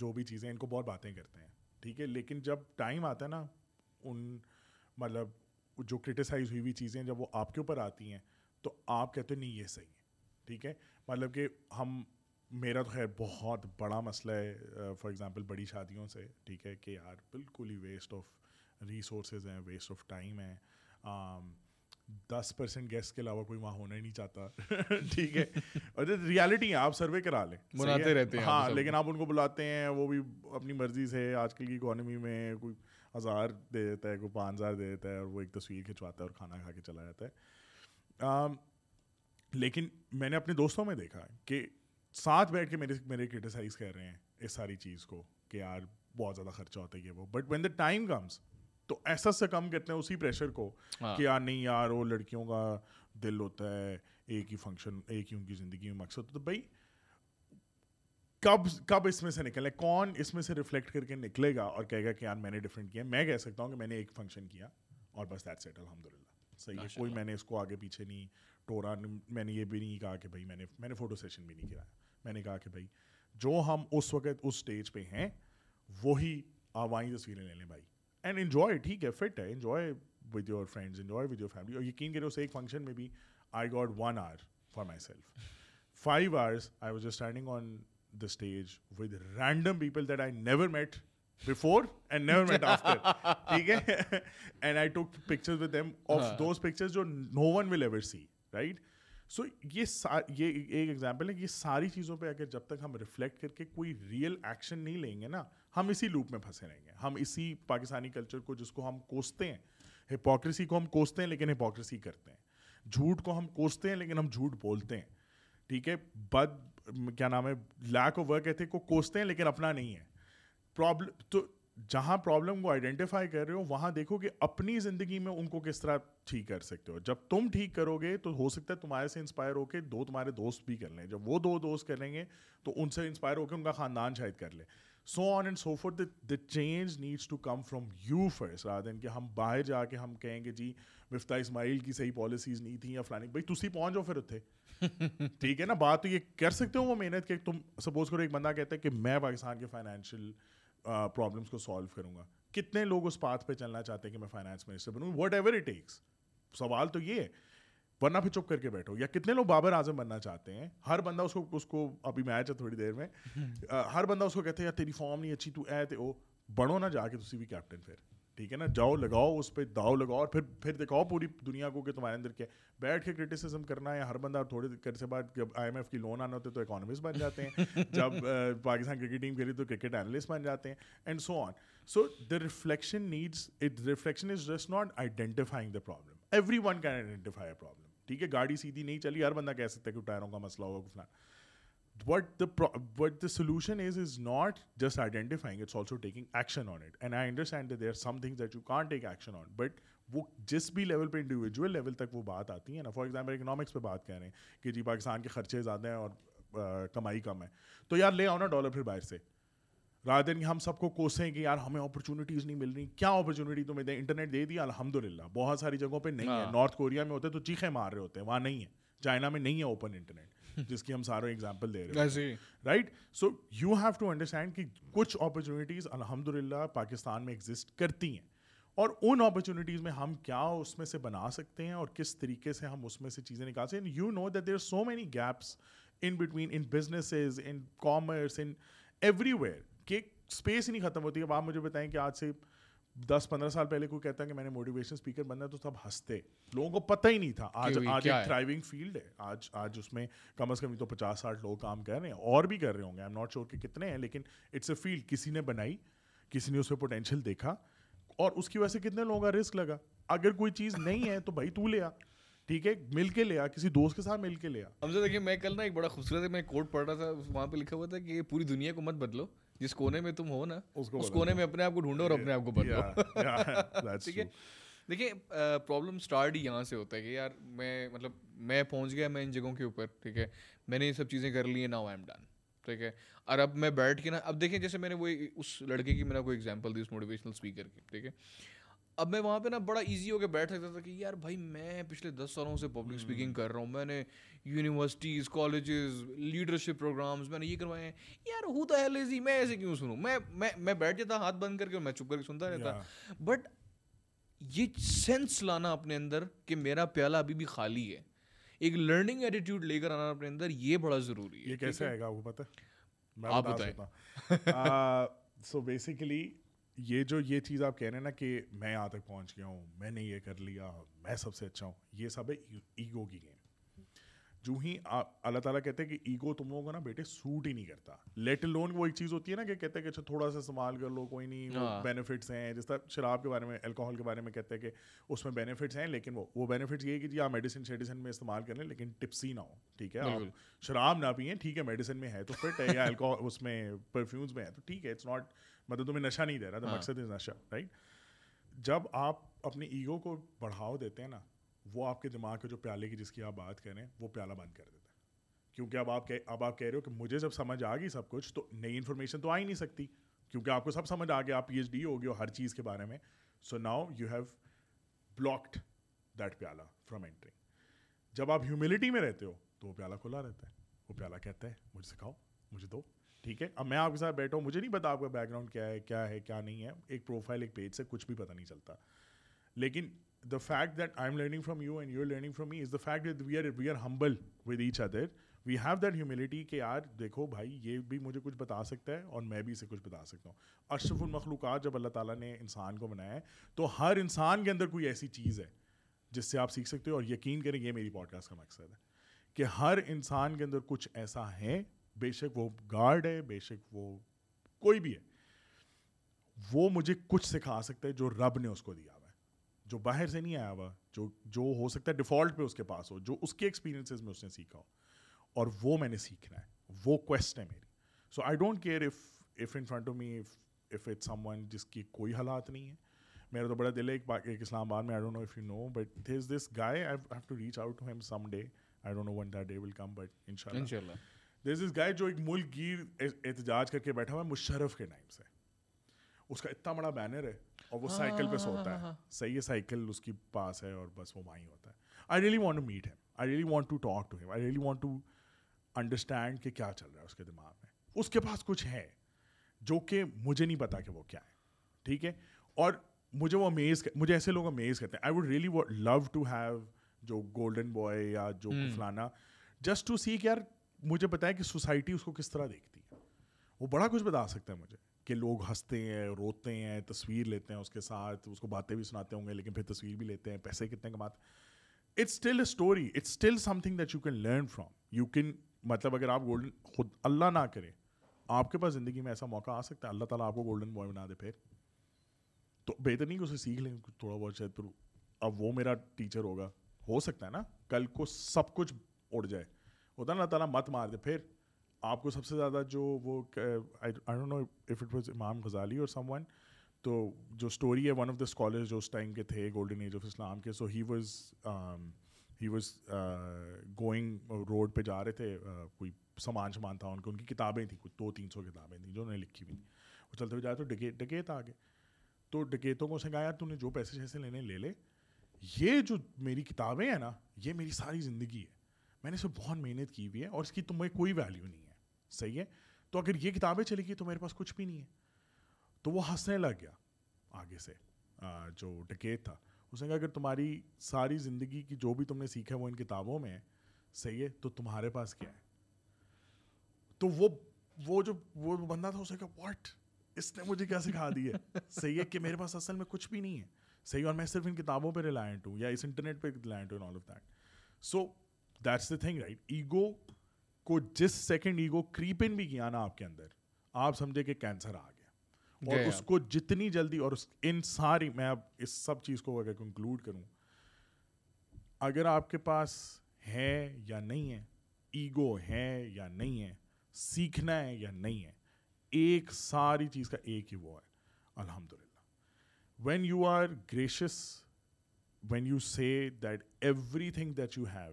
جو بھی چیزیں ان کو بہت باتیں کرتے ہیں. ٹھیک ہے، لیکن جب ٹائم آتا ہے نا ان مطلب جو کرٹیسائز ہوئی ہوئی چیزیں جب وہ آپ کے اوپر آتی ہیں تو آپ کہتے ہیں نہیں یہ صحیح ہے. ٹھیک ہے، مطلب کہ ہم میرا تو خیر بہت بڑا مسئلہ ہے فار ایگزامپل بڑی شادیوں سے. ٹھیک ہے کہ یار بالکل ہی ویسٹ آف ریسورسز ہیں، ویسٹ آف ٹائم ہیں، دس پرسینٹ گیسٹ کے علاوہ کوئی وہاں ہونا ہی نہیں چاہتا. ٹھیک ہے، اور ریالٹی ہے آپ سروے کرا لیں بناتے رہتے ہیں، ہاں لیکن آپ ان کو بلاتے ہیں وہ بھی اپنی مرضی سے. آج کل کی اکانومی میں کوئی ہزار دے دیتا ہے، کوئی پانچ ہزار دے دیتا ہے، اور وہ ایک تصویر کھنچواتا ہے اور کھانا کھا کے چلا جاتا ہے. لیکن میں نے اپنے دوستوں میں دیکھا کہ ساتھ بیٹھ کے میرے میرے کرٹیسائز کر رہے ہیں اس ساری چیز کو کہ یار بہت زیادہ خرچہ ہوتا ہے وہ، but when the time comes تو ایسا سے کم کرتے ہیں اسی پریشر کو کہ یار نہیں یار وہ لڑکیوں کا دل ہوتا ہے ایک ہی فنکشن، ایک ہی ان کی زندگی میں مقصد. تو بھائی کب کب اس میں سے نکلے، کون اس میں سے ریفلیکٹ کر کے نکلے گا اور کہے گا کہ یار میں نے ڈفرینٹ کیا. میں کہہ سکتا ہوں کہ میں نے ایک فنکشن کیا اور بس دیٹس اٹ، الحمد للہ صحیح ہے، کوئی میں نے اس کو آگے پیچھے نہیں ٹورا. میں نے یہ بھی نہیں کہا کہ بھائی میں نے میں نے فوٹو سیشن بھی نہیں کرایا. میں نے کہا کہ بھائی جو ہم اس وقت اس اسٹیج پہ ہیں وہی آپ وہیں تصویریں لے لیں بھائی اینڈ انجوائے. ٹھیک ہے، فٹ ہے، enjoy with your friends, enjoy with your family. اور یقین کرو اس ایک فنکشن میں بھی I got one hour for myself. Five hours I was standing on the stage with random people that I never met before and never met after. And I took pictures with them of those pictures jo no one will ever see, right? So یہ ایک example ہے کہ یہ ساری چیزوں پہ اگر جب تک ہم ریفلیکٹ کر کے کوئی ریئل ایکشن نہیں لیں گے نا ہم اسی لوپ میں پھنسے رہیں گے. ہم اسی پاکستانی کلچر کو جس کو ہم کوستے ہیں، ہپوکریسی کو ہم کوستے ہیں لیکن ہپوکریسی کرتے ہیں، جھوٹ کو ہم کوستے ہیں لیکن ہم جھوٹ بولتے ہیں. ٹھیک ہے، بد کیا نام ہے لیک آف ورک ایتھک کو کوستے ہیں لیکن اپنا نہیں ہے پرابلم. تو جہاں پرابلم کو آئیڈینٹیفائی کر رہے ہو وہاں دیکھو کہ اپنی زندگی میں ان کو کس طرح ٹھیک کر سکتے ہو. جب تم ٹھیک کرو گے تو ہو سکتا ہے تمہارے سے انسپائر ہو کے دو تمہارے دوست بھی کر لیں، جب وہ دو دوست کریں گے تو ان سے انسپائر ہو کے ان کا خاندان شاید کر لے. So on and so forth. The change needs to come from you first rather than کہ ہم باہر جا کے ہم کہیں گے جی مفتاح اسماعیل کی صحیح پالیسیز نہیں تھیں یا فلانی. بھائی تسی پہنچ جاؤ پھر اتنے. ٹھیک ہے نا، بات تو یہ کر سکتے ہو وہ محنت کہ تم سپوز کرو ایک بندہ کہتا ہے کہ میں پاکستان کے فائنینشیل پرابلمس کو سالو کروں گا. کتنے لوگ اس پاتھ پہ چلنا چاہتے ہیں کہ میں فائنانس منسٹر بنوں، واٹ ایور اٹ ٹیکس. سوال تو یہ ہے، ورنہ پھر چپ کر کے بیٹھو. یا کتنے لوگ بابر اعظم بننا چاہتے ہیں، ہر بندہ اس کو اس کو ابھی میچ ہے تھوڑی دیر میں، ہر بندہ اس کو کہتے ہیں یار تیری فارم نہیں اچھی، تو اے تے او بڑھو نہ جا کے تسی بھی کیپٹن. پھر ٹھیک ہے نا, جاؤ لگاؤ اس پہ, داؤ لگاؤ اور پھر پھر دکھاؤ پوری دنیا کو کہ تمہارے اندر کیا ہے. بیٹھ کے کرٹیسزم کرنا ہے ہر بندہ. تھوڑے دیر سے بعد جب آئی ایم ایف کی لون آنا ہوتے تو اکانومسٹ بن جاتے ہیں, جب پاکستان کرکٹ ٹیم کھیلی تو کرکٹ انالسٹ بن جاتے ہیں, and so on. So the reflection needs it reflection is just not identifying the problem. Everyone can identify a problem. ٹھیک ہے, گاڑی سیدھی نہیں چلی, ہر بندہ کہہ سکتا ہے کہ ٹائروں کا مسئلہ ہوگا فلاں. What the pro- what the solution is is not just identifying, it's also taking action on it. And I understand that there are some things that you can't take action on, but وہ جس بھی level پہ individual level تک وہ بات آتی ہے نا. فار ایگزامپل اکنامکس پہ بات کر رہے ہیں کہ جی پاکستان کے خرچے زیادہ ہیں اور کمائی کم ہے, تو یار لے آؤ نا ڈالر پھر باہر سے, رات دن ہم سب کو کوسیں کہ یار ہمیں اپرچونیٹیز نہیں مل رہی. کیا اپرچونیٹی تمہیں دیں؟ انٹرنیٹ دے دیا الحمد للہ, بہت ساری جگہوں پہ نہیں ہے. نارتھ کوریا میں ہوتے تو چیخیں مار رہے ہوتے ہیں, وہاں نہیں ہے. چائنا میں نہیں ہے اوپن انٹرنیٹ جس کی ہم سارے ایگزامپل دے رہے ہیں, right. So you have to understand کہ کچھ اپرچونیٹیز الحمد للہ پاکستان میں ایگزسٹ کرتی ہیں, اور ان اپرچونیٹیز میں ہم کیا اس میں سے بنا سکتے ہیں اور کس طریقے سے ہم اس میں سے چیزیں نکال سکتے ہیں. You know that there are so many gaps in between, in businesses, in commerce, in everywhere, کہ اسپیس ہی نہیں ختم ہوتی. اب آپ مجھے بتائیں کہ آج سے دس پندرہ سال پہلے کوئی کہتا ہے کہ میں نے موٹیویشن اسپیکر بننا ہے تو سب ہنستے, لوگوں کو پتہ ہی نہیں تھا. آج آج ایک تھرائیونگ فیلڈ ہے, آج آج اس میں کم از کم تو پچاس ساٹھ لوگ کام کر رہے ہیں, اور بھی کر رہے ہوں گے. آئی ایم ناٹ شیور کہ کتنے ہیں, لیکن اٹس اے فیلڈ کسی نے بنائی, کسی نے اس میں پوٹینشیل دیکھا, اور اس کی وجہ سے کتنے لوگوں کا رسک لگا. اگر کوئی چیز نہیں ہے تو بھائی تو لے آ, ٹھیک ہے, مل کے لیا, کسی دوست کے ساتھ مل کے لیا. ہم سے دیکھیے, میں کل نا ایک بڑا خوبصورت ہے, میں کوٹ پڑھ رہا تھا, وہاں پہ لکھا ہوا تھا کہ پوری دنیا کو مت بدلو, جس کونے میں تم ہو نا اس کونے میں اپنے آپ کو ڈھونڈو اور اپنے آپ کو بدلو. ٹھیک ہے, دیکھیے پرابلم اسٹارٹ ہی یہاں سے ہوتا ہے کہ یار میں مطلب میں پہنچ گیا, میں ان جگہوں کے اوپر, ٹھیک ہے, میں نے یہ سب چیزیں کر لی ہیں, ناؤ آئی ایم ڈن. ٹھیک ہے, اور اب میں بیٹھ کے نا, اب دیکھیں جیسے میں نے وہ اس لڑکے کی میں نے کوئی ایگزامپل دی اس موٹیویشنل اسپیکر کی, ٹھیک ہے, اب میں وہاں پہ نا بڑا ایزی ہو کے بیٹھ سکتا تھا کہ یار بھائی میں پچھلے دس سالوں سے پبلک اسپیکنگ کر رہا ہوں, میں نے یونیورسٹیز, کالجز, لیڈرشپ پروگرامز میں نے یہ کروائے ہیں, یار ہو دا ہیل از ہی, میں ایسے کیوں سنوں. میں میں میں بیٹھ جاتا ہاتھ بند کر کے, میں چپ کر کے سنتا رہتا. بٹ یہ سینس لانا اپنے اندر کہ میرا پیالہ ابھی بھی خالی ہے, ایک لرننگ ایٹیٹیوڈ لے کر آنا اپنے اندر, یہ بڑا ضروری ہے. یہ کیسے آئے گا آپ کو پتہ ہے؟ آپ بتائیں. سو بیسیکلی یہ جو یہ چیز آپ کہہ رہے ہیں نا کہ میں یہاں تک پہنچ گیا ہوں, میں نے یہ کر لیا, میں سب سے اچھا ہوں, یہ سب ہے ایگو کی گیم. جو ہی اللہ تعالیٰ کہتے ہیں کہ ایگو تم لوگوں کو نا بیٹے سوٹ ہی نہیں کرتا, لیٹ لون وہ ایک چیز ہوتی ہے نا کہ کہتے ہیں کہ اچھا تھوڑا سا استعمال کر لو, کوئی نہیں, وہ بینیفٹس ہیں. جس طرح شراب کے بارے میں, الکوہل کے بارے میں کہتے ہیں کہ اس میں بینیفٹس ہیں, لیکن وہ وہ بینیفٹس یہ ہے کہ جی آپ میڈیسن شیڈیسن میں استعمال کر لیں لیکن ٹپسی نہ ہو. ٹھیک ہے, شراب نہ پئیں, ٹھیک ہے, میڈیسن میں ہے تو فٹ ہے, یا الکوہل اس میں پرفیومز میں ہے تو ٹھیک ہے, اٹس ناٹ مطلب تمہیں نشہ نہیں دے رہا تھا, مقصد از نشہ, رائٹ. جب آپ اپنے ایگو کو بڑھاؤ دیتے ہیں نا, وہ آپ کے دماغ کے جو پیالے کی جس کی آپ بات کریں وہ پیالہ بند کر دیتا ہے, کیونکہ اب آپ اب آپ کہہ رہے ہو کہ مجھے جب سمجھ آ گئی سب کچھ تو نئی انفارمیشن تو آ ہی نہیں سکتی, کیونکہ آپ کو سب سمجھ آ گیا, آپ پی ایچ ڈی ہو گئے ہو ہر چیز کے بارے میں. So now you have blocked that پیالہ فرام انٹرنگ. جب آپ ہیوملٹی میں رہتے ہو تو وہ پیالہ کھلا رہتا ہے, وہ پیالہ کہتا ہے مجھے سکھاؤ, مجھے دو. ٹھیک ہے, اب میں آپ کے ساتھ بیٹھا ہوں, مجھے نہیں پتا آپ کا بیک گراؤنڈ کیا ہے, کیا ہے کیا نہیں ہے, ایک پروفائل ایک پیج سے کچھ بھی پتہ نہیں چلتا. لیکن the fact that I'm learning from you and you're learning from me is the fact that we are we are humble with each other. We have that humility کہ یار دیکھو بھائی یہ بھی مجھے کچھ بتا سکتا ہے اور میں بھی اسے کچھ بتا سکتا ہوں. اشرف المخلوقات جب اللہ تعالیٰ نے انسان کو بنایا ہے تو ہر انسان کے اندر کوئی ایسی چیز ہے جس سے آپ سیکھ سکتے ہو, اور یقین کریں یہ میری پوڈ کاسٹ کا مقصد ہے کہ ہر انسان کے اندر کچھ ایسا ہے, بے شک وہ گارڈ ہے, بے شک وہ کوئی بھی ہے, وہ مجھے کچھ سکھا سکتا ہے جو رب نے اس کو دیا, جو باہر سے نہیں آیا ہوا, جو جو ہو سکتا ہے ڈیفالٹ پہ اس کے پاس ہو, جو اس کے ایکسپیرینسز میں اس نے سیکھا ہو, اور وہ میں نے سیکھنا ہے, وہ کویسٹ ہے میری. So I don't care if if in front of me if if it someone جس کی کوئی حالات نہیں ہے. میرا تو بڑا دل ہے ایک اسلام آباد میں, I don't know if you know but there is this guy, I have to reach out to him some day, I don't know when that day will come but ان شاء اللہ. دیر از دس گائے جو ایک ملک گیر احتجاج کر کے بیٹھا ہوا ہے مشرف کے نام سے, اس کا اتنا بڑا بینر ہے اور وہ سائیکل پہ سوتا ہے, صحیح ہے, سائیکل اس کی پاس ہے اور بس وہ وہیں ہوتا ہے. I really want to meet him, I really want to talk to him, I really want to understand کہ کیا چل رہا ہے اس کے دماغ میں. اس کے پاس کچھ ہے جو کہ مجھے نہیں پتا کہ وہ کیا ہے, ٹھیک ہے, اور مجھے وہ امیز, مجھے ایسے لوگ امیز کرتے ہیں. I would really love to have جو گولڈن بوائے یا جو فلانا, جسٹ ٹو سی کہ یار مجھے پتا ہے کہ سوسائٹی اس کو کس طرح دیکھتی ہے, وہ بڑا کچھ بتا سکتا ہے مجھے کہ لوگ ہنستے ہیں, روتے ہیں, تصویر لیتے ہیں اس کے ساتھ, اس کو باتیں بھی سناتے ہوں گے لیکن پھر تصویر بھی لیتے ہیں, پیسے کتنے کماتے ہیں. It's still a story, it's still something that you can learn from, you can, مطلب اگر آپ گولڈن, خود اللہ نہ کرے آپ کے پاس زندگی میں ایسا موقع آ سکتا ہے, اللہ تعالیٰ آپ کو گولڈن بوائے بنا دے پھر تو بہتر نہیں کہ اسے سیکھ لیں تھوڑا بہت, شاید پھر اب وہ میرا ٹیچر ہوگا, ہو سکتا ہے نا کل کو سب کچھ اڑ جائے, ہوتا نا اللہ تعالیٰ مت مار دے. پھر آپ کو سب سے زیادہ جو وہ I don't know if it was Imam Ghazali اور سم ون, تو جو اسٹوری ہے ون آف دا اسکالرز جو اس ٹائم کے تھے گولڈن ایج آف اسلام کے, so he was he was going, road پہ جا رہے تھے, کوئی سامان شمان تھا ان کو, ان کی کتابیں تھیں کچھ دو تین سو کتابیں تھیں جو انہوں نے لکھی ہوئی تھیں, وہ چلتے ہوئے جا رہے تو ڈکیت ڈکیت آ گئے, تو ڈکیتوں کو سکھایا تو نے جو پیسے شیسے لینے لے لے, یہ جو میری کتابیں ہیں نا یہ میری ساری زندگی ہے, میں نے اس پہ بہت محنت کی ہوئی ہے اور اس کی تمہیں کوئی ویلیو نہیں ہے, صحیح ہے, تو اگر یہ کتابیں چلی گئی تو میرے پاس کچھ بھی نہیں ہے. تو وہ ہنسنے لگ گیا آگے سے جو ڈکیت تھا, اس نے کہا اگر تمہاری ساری زندگی کی جو بھی تم نے سیکھا وہ ان کتابوں میں ہے, صحیح ہے, تو تمہارے پاس کیا ہے. تو وہ وہ جو وہ بندہ تھا اس نے کہا واٹ, اس نے مجھے کیا سکھا دی ہے, صحیح ہے, کہ میرے پاس اصل میں کچھ بھی نہیں ہے, صحیح ہے, اور میں صرف ان کتابوں پہ ریلائنٹ ہوں یا اس انٹرنیٹ پہ ریلائنٹ ہوں, all of that. So that's the thing right, ego کو جس سیکنڈ ایگو کریپن بھی کیا نا آپ کے اندر, آپ سمجھے کہ کینسر آ گیا, اور اس کو جتنی جلدی, اور اس ان ساری, میں اب اس سب چیز کو اگر کنکلوڈ کروں, اگر آپ کے پاس ہے یا نہیں ہے, ایگو ہے یا نہیں ہے, سیکھنا ہے یا نہیں ہے, ایک ساری چیز کا ایک ہی وہ ہے, الحمد للہ. When you are gracious, when you say that everything that you have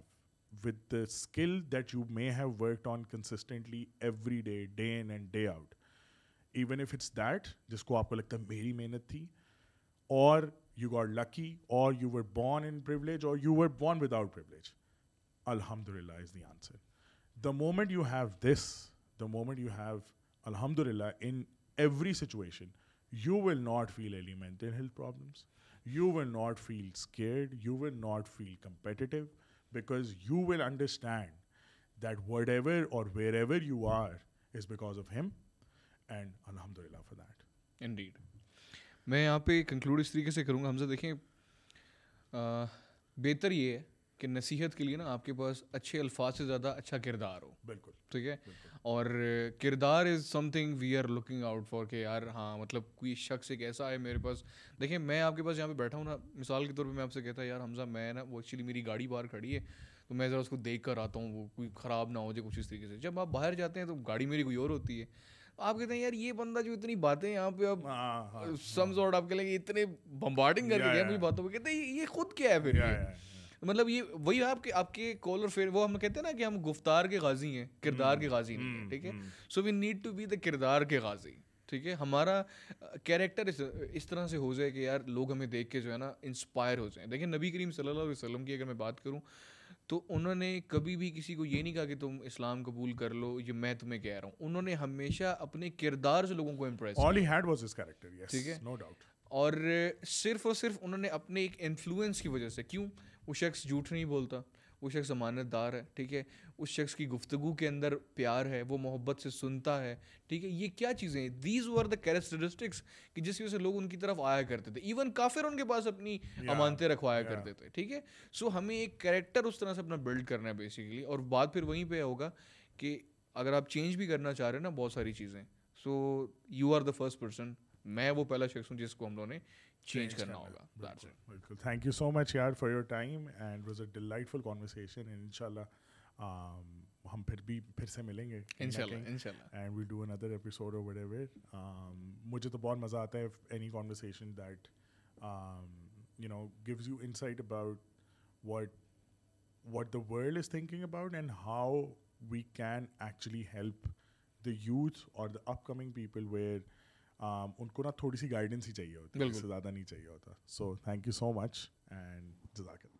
with the skill that you may have worked on consistently every day, day in and day out, even if it's that جس کو آپ کو لگتا ہے میری محنت تھی, or you got lucky, or you were born in privilege, or you were born without privilege, alhamdulillah is the answer. The moment you have this, the moment you have alhamdulillah in every situation, you will not feel any mental health problems, you will not feel scared, you will not feel competitive, because you will understand that whatever or wherever you are is because of him, and alhamdulillah for that. Indeed. میں یہاں پہ conclude اس طریقے سے کروں گا حمزہ, دیکھیں بہتر یہ ہے کہ نصیحت کے لیے نا آپ کے پاس اچھے الفاظ سے زیادہ اچھا کردار ہو. بالکل ٹھیک ہے, اور کردار is something we are looking out for, کہ یار ہاں مطلب کوئی شخص ایک ایسا ہے میرے پاس. دیکھیں میں آپ کے پاس یہاں پہ بیٹھا ہوں نا, مثال کے طور پہ میں آپ سے کہتا یار حمزہ میں نا, وہ ایکچولی میری گاڑی باہر کھڑی ہے تو میں ذرا اس کو دیکھ کر آتا ہوں وہ کوئی خراب نہ ہو جائے کچھ اس طریقے سے. جب آپ باہر جاتے ہیں تو گاڑی میری کوئی اور ہوتی ہے, آپ کہتے ہیں یار یہ بندہ جو اتنی باتیں یہاں پہ آپ سم سارٹ آپ کے لیں گے اتنے بمبارڈنگ کر کے گیا مجھے باتوں پہ, کہتے ہیں یہ خود کیا ہے پھر, مطلب یہ وہی آپ کے آپ کے کال اور فیئر, وہ ہم کہتے ہیں نا کہ ہم گفتار کے غازی ہیں, کردار کے غازی نہیں ہیں. ٹھیک ہے, so we need to be the کردار کے غازی. ٹھیک ہے, ہمارا کیریکٹر اس طرح سے ہو جائے کہ یار لوگ ہمیں دیکھ کے جو ہے نا انسپائر ہو جائیں. دیکھیں نبی کریم صلی اللہ علیہ وسلم کی اگر میں بات کروں تو انہوں نے کبھی بھی کسی کو یہ نہیں کہا کہ تم اسلام قبول کر لو, یہ میں تمہیں کہہ رہا ہوں. انہوں نے ہمیشہ اپنے کردار سے لوگوں کو امپریس کیا. ٹھیک ہے, اور صرف اور صرف انہوں نے اپنے ایک انفلوئنس کی وجہ سے, کیوں, وہ شخص جھوٹ نہیں بولتا, وہ شخص امانت دار ہے, ٹھیک ہے, اس شخص کی گفتگو کے اندر پیار ہے, وہ محبت سے سنتا ہے. ٹھیک ہے, یہ کیا چیزیں ہیں, دیز ور دا کیریکٹرسٹکس کہ جس کی وجہ سے لوگ ان کی طرف آیا کرتے تھے, ایون کافر ان کے پاس اپنی امانتیں رکھوایا کرتے تھے. ٹھیک ہے, سو ہمیں ایک کریکٹر اس طرح سے اپنا بلڈ کرنا ہے بیسیکلی, اور بات پھر وہیں پہ ہوگا کہ اگر آپ چینج بھی کرنا چاہ رہے ہیں نا بہت ساری چیزیں, so you are the first person, میں وہ پہلا شخص ہوں جس کو ہم لوگوں نے چینج کرنا ہوگا. بالکل بالکل, تھینک یو سو مچ یار for your time, and was a delightful conversation, ان شاء اللہ ہم پھر بھی پھر سے ملیں گے ان شاء اللہ, ان شاء اللہ, and we do another episode اور وٹ ایور. مجھے تو بہت مزہ آتا ہے any conversation that you know gives you insight about what what the world is thinking about and how we can actually help the youth اور the upcoming people where ان کو نا تھوڑی سی گائیڈنس ہی چاہیے ہوتی ہے, اس سے زیادہ نہیں چاہیے ہوتا. So thank you so much and جزاک اللہ.